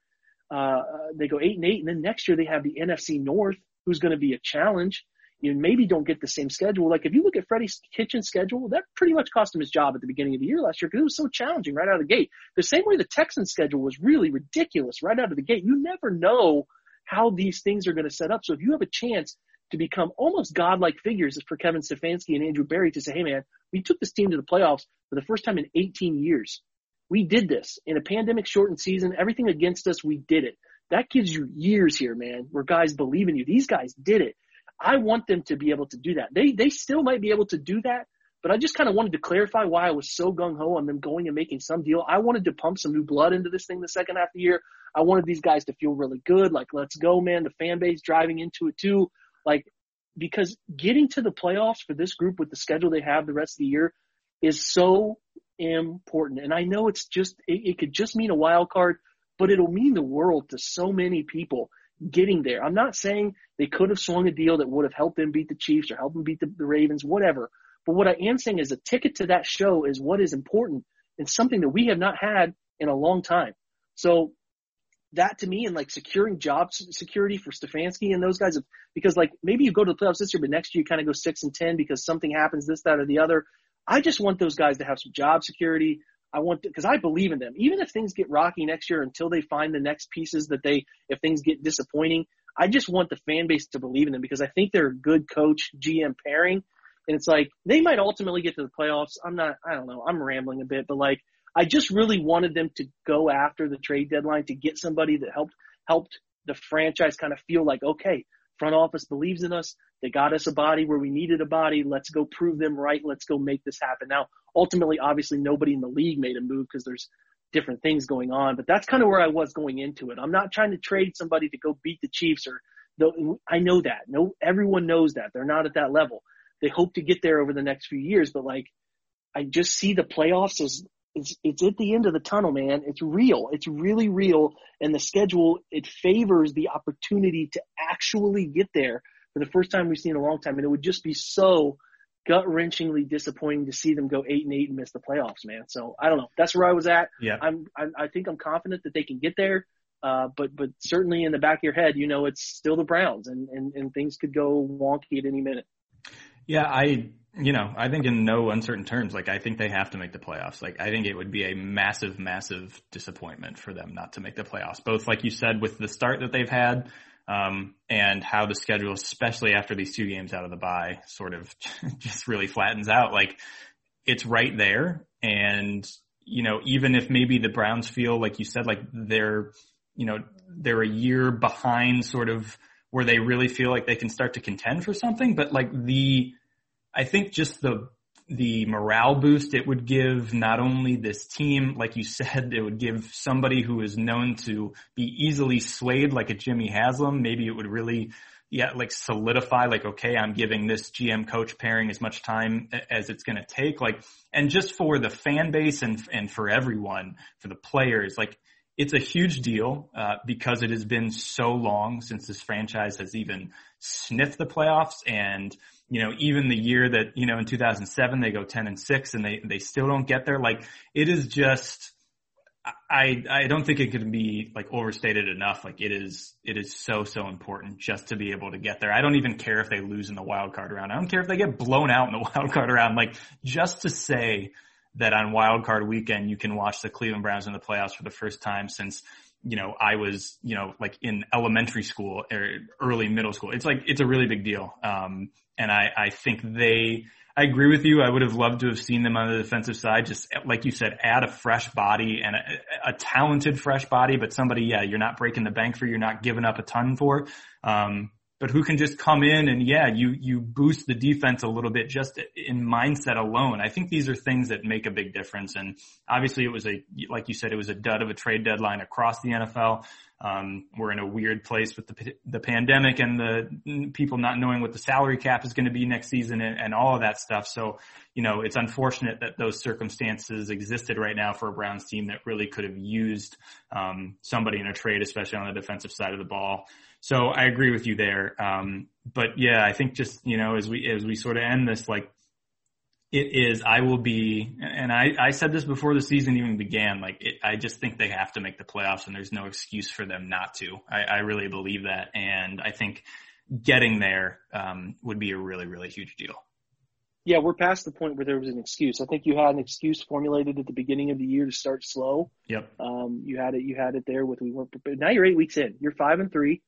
Uh, they go eight and eight, and then next year they have the N F C North, who's going to be a challenge. You maybe don't get the same schedule. Like, if you look at Freddie's Kitchen schedule, that pretty much cost him his job at the beginning of the year last year, because it was so challenging right out of the gate. The same way the Texans schedule was really ridiculous right out of the gate. You never know how these things are going to set up. So if you have a chance to become almost godlike figures, is for Kevin Stefanski and Andrew Berry to say, hey, man, we took this team to the playoffs for the first time in eighteen years. We did this in a pandemic shortened season, everything against us. We did it. That gives you years here, man, where guys believe in you. These guys did it. I want them to be able to do that. They, they still might be able to do that, but I just kind of wanted to clarify why I was so gung ho on them going and making some deal. I wanted to pump some new blood into this thing the second half of the year. I wanted these guys to feel really good. Like, let's go, man. The fan base driving into it too. Like, because getting to the playoffs for this group with the schedule they have the rest of the year is so important. And I know it's just, it, it could just mean a wild card, but it'll mean the world to so many people getting there. I'm not saying they could have swung a deal that would have helped them beat the Chiefs or helped them beat the, the Ravens, whatever. But what I am saying is a ticket to that show is what is important, and something that we have not had in a long time. So that to me, and like securing job security for Stefanski and those guys, because like maybe you go to the playoffs this year, but next year you kind of go six and ten because something happens, this, that, or the other. I just want those guys to have some job security. I want, because I believe in them. Even if things get rocky next year, until they find the next pieces that they, if things get disappointing, I just want the fan base to believe in them, because I think they're a good coach G M pairing. And it's like, they might ultimately get to the playoffs. I'm not, I don't know. I'm rambling a bit, but like, I just really wanted them to go after the trade deadline to get somebody that helped, helped the franchise kind of feel like, okay, Front office believes in us. They got us a body where we needed a body. Let's go prove them right. Let's go make this happen. Now, ultimately, obviously, nobody in the league made a move because there's different things going on. But that's kind of where I was going into it. I'm not trying to trade somebody to go beat the Chiefs. Or the, I know that. No, everyone knows that. They're not at that level. They hope to get there over the next few years. But, like, I just see the playoffs as – It's it's at the end of the tunnel, man. It's real. It's really real. And the schedule, it favors the opportunity to actually get there for the first time we've seen in a long time. And it would just be so gut-wrenchingly disappointing to see them go eight and eight and miss the playoffs, man. So I don't know. That's where I was at. Yeah. I'm, I'm I think I'm confident that they can get there. Uh, but but certainly in the back of your head, you know, it's still the Browns, and and, and things could go wonky at any minute. Yeah, I. You know, I think in no uncertain terms, like, I think they have to make the playoffs. Like, I think it would be a massive, massive disappointment for them not to make the playoffs, both, like you said, with the start that they've had um, and how the schedule, especially after these two games out of the bye, sort of just really flattens out. Like, it's right there. And, you know, even if maybe the Browns feel, like you said, like they're, you know, they're a year behind sort of where they really feel like they can start to contend for something. But, like, the... I think just the the morale boost it would give not only this team, like you said, it would give somebody who is known to be easily swayed, like a Jimmy Haslam. Maybe it would really, yeah, like solidify, like, okay, I'm giving this G M coach pairing as much time as it's going to take. Like, and just for the fan base and and for everyone, for the players, like, it's a huge deal uh, because it has been so long since this franchise has even sniffed the playoffs. And, you know, even the year that, you know, in two thousand seven, they go ten and six and they, they still don't get there. Like, it is just, I, I don't think it can be, like, overstated enough. Like, it is, it is so, so important just to be able to get there. I don't even care if they lose in the wild card round. I don't care if they get blown out in the wild card round. Like, just to say that on wild card weekend, you can watch the Cleveland Browns in the playoffs for the first time since, you know, I was, you know, like in elementary school or early middle school. It's like, it's a really big deal. Um, and I, I think they, I agree with you. I would have loved to have seen them on the defensive side. Just like you said, add a fresh body and a, a talented fresh body, but somebody, yeah, you're not breaking the bank for, you're not giving up a ton for, um, but who can just come in and, yeah, you, you boost the defense a little bit just in mindset alone. I think these are things that make a big difference. And obviously it was a, like you said, it was a dud of a trade deadline across the N F L. Um, we're in a weird place with the, the pandemic and the people not knowing what the salary cap is going to be next season and, and all of that stuff. So, you know, it's unfortunate that those circumstances existed right now for a Browns team that really could have used, um, somebody in a trade, especially on the defensive side of the ball. So I agree with you there. Um, but yeah, I think just, you know, as we, as we sort of end this, like, it is, I will be, and I, I said this before the season even began, like, it, I just think they have to make the playoffs and there's no excuse for them not to. I, I really believe that. And I think getting there, um, would be a really, really huge deal. Yeah, we're past the point where there was an excuse. I think you had an excuse formulated at the beginning of the year to start slow. Yep. Um, you had it, you had it there with, we weren't prepared. Now you're eight weeks in, you're five and three.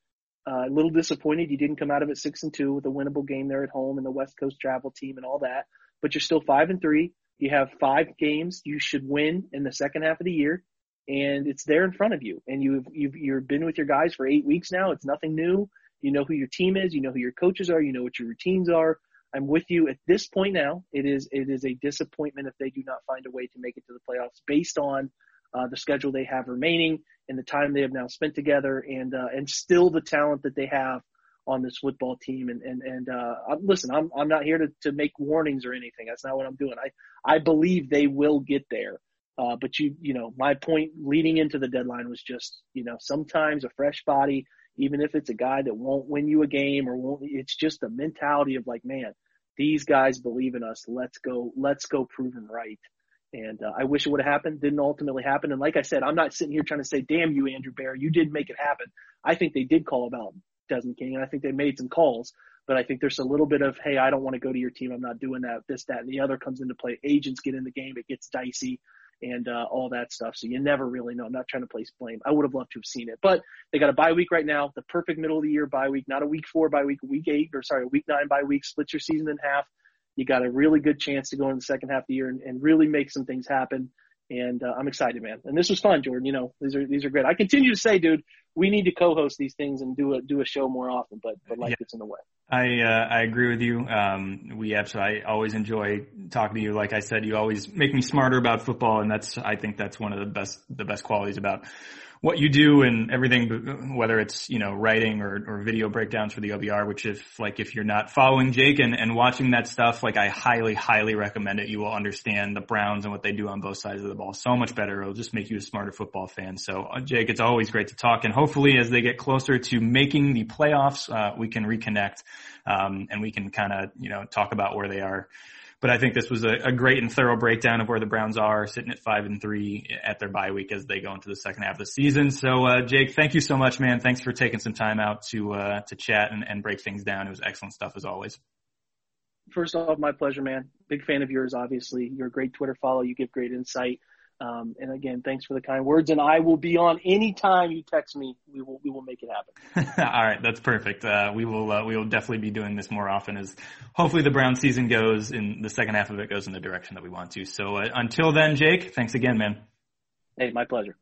Uh, a little disappointed you didn't come out of it six and two with a winnable game there at home and the West Coast travel team and all that, but you're still five and three. You have five games you should win in the second half of the year, and it's there in front of you. And you've you've you've been with your guys for eight weeks now. It's nothing new. You know who your team is. You know who your coaches are. You know what your routines are. I'm with you at this point now. It is it is a disappointment if they do not find a way to make it to the playoffs based on uh, the schedule they have remaining and the time they have now spent together, and uh, and still the talent that they have on this football team. And, and, and, uh, I'm, listen, I'm, I'm not here to, to make warnings or anything. That's not what I'm doing. I, I believe they will get there. Uh, but you, you know, my point leading into the deadline was just, you know, sometimes a fresh body, even if it's a guy that won't win you a game or won't, it's just the mentality of like, man, these guys believe in us. Let's go, let's go prove them right. And uh, I wish it would have happened. Didn't ultimately happen. And like I said, I'm not sitting here trying to say, damn you, Andrew Berry, you did make it happen. I think they did call about Desmond King, and I think they made some calls, but I think there's a little bit of, hey, I don't want to go to your team. I'm not doing that. This, that, and the other comes into play. Agents get in the game. It gets dicey and uh, all that stuff. So you never really know. I'm not trying to place blame. I would have loved to have seen it, but they got a bye week right now, the perfect middle of the year bye week, not a week four bye week, week eight, or sorry, a week nine bye week, split your season in half. You got a really good chance to go in the second half of the year and, and really make some things happen. And uh, I'm excited, man. And this was fun, Jordan. You know, these are, these are great. I continue to say, dude, we need to co-host these things and do a do a show more often, but but life yeah. gets in the way. I uh, I agree with you. Um, we absolutely I always enjoy talking to you. Like I said, you always make me smarter about football, and that's I think that's one of the best the best qualities about what you do and everything, whether it's, you know, writing or, or video breakdowns for the O B R, which if like if you're not following Jake and, and watching that stuff, like I highly, highly recommend it. You will understand the Browns and what they do on both sides of the ball so much better. It'll just make you a smarter football fan. So, uh, Jake, it's always great to talk. And hopefully as they get closer to making the playoffs, uh, we can reconnect um, and we can kind of, you know, talk about where they are. But I think this was a, a great and thorough breakdown of where the Browns are, sitting at five and three at their bye week as they go into the second half of the season. So, uh, Jake, thank you so much, man. Thanks for taking some time out to uh, to chat and, and break things down. It was excellent stuff as always. First off, my pleasure, man. Big fan of yours, obviously. You're a great Twitter follow. You give great insight. Um, and again, thanks for the kind words. And I will be on any time you text me. We will we will make it happen. All right, that's perfect. Uh, we will uh, we will definitely be doing this more often as hopefully the Browns season goes and the second half of it goes in the direction that we want to. So uh, until then, Jake, thanks again, man. Hey, my pleasure.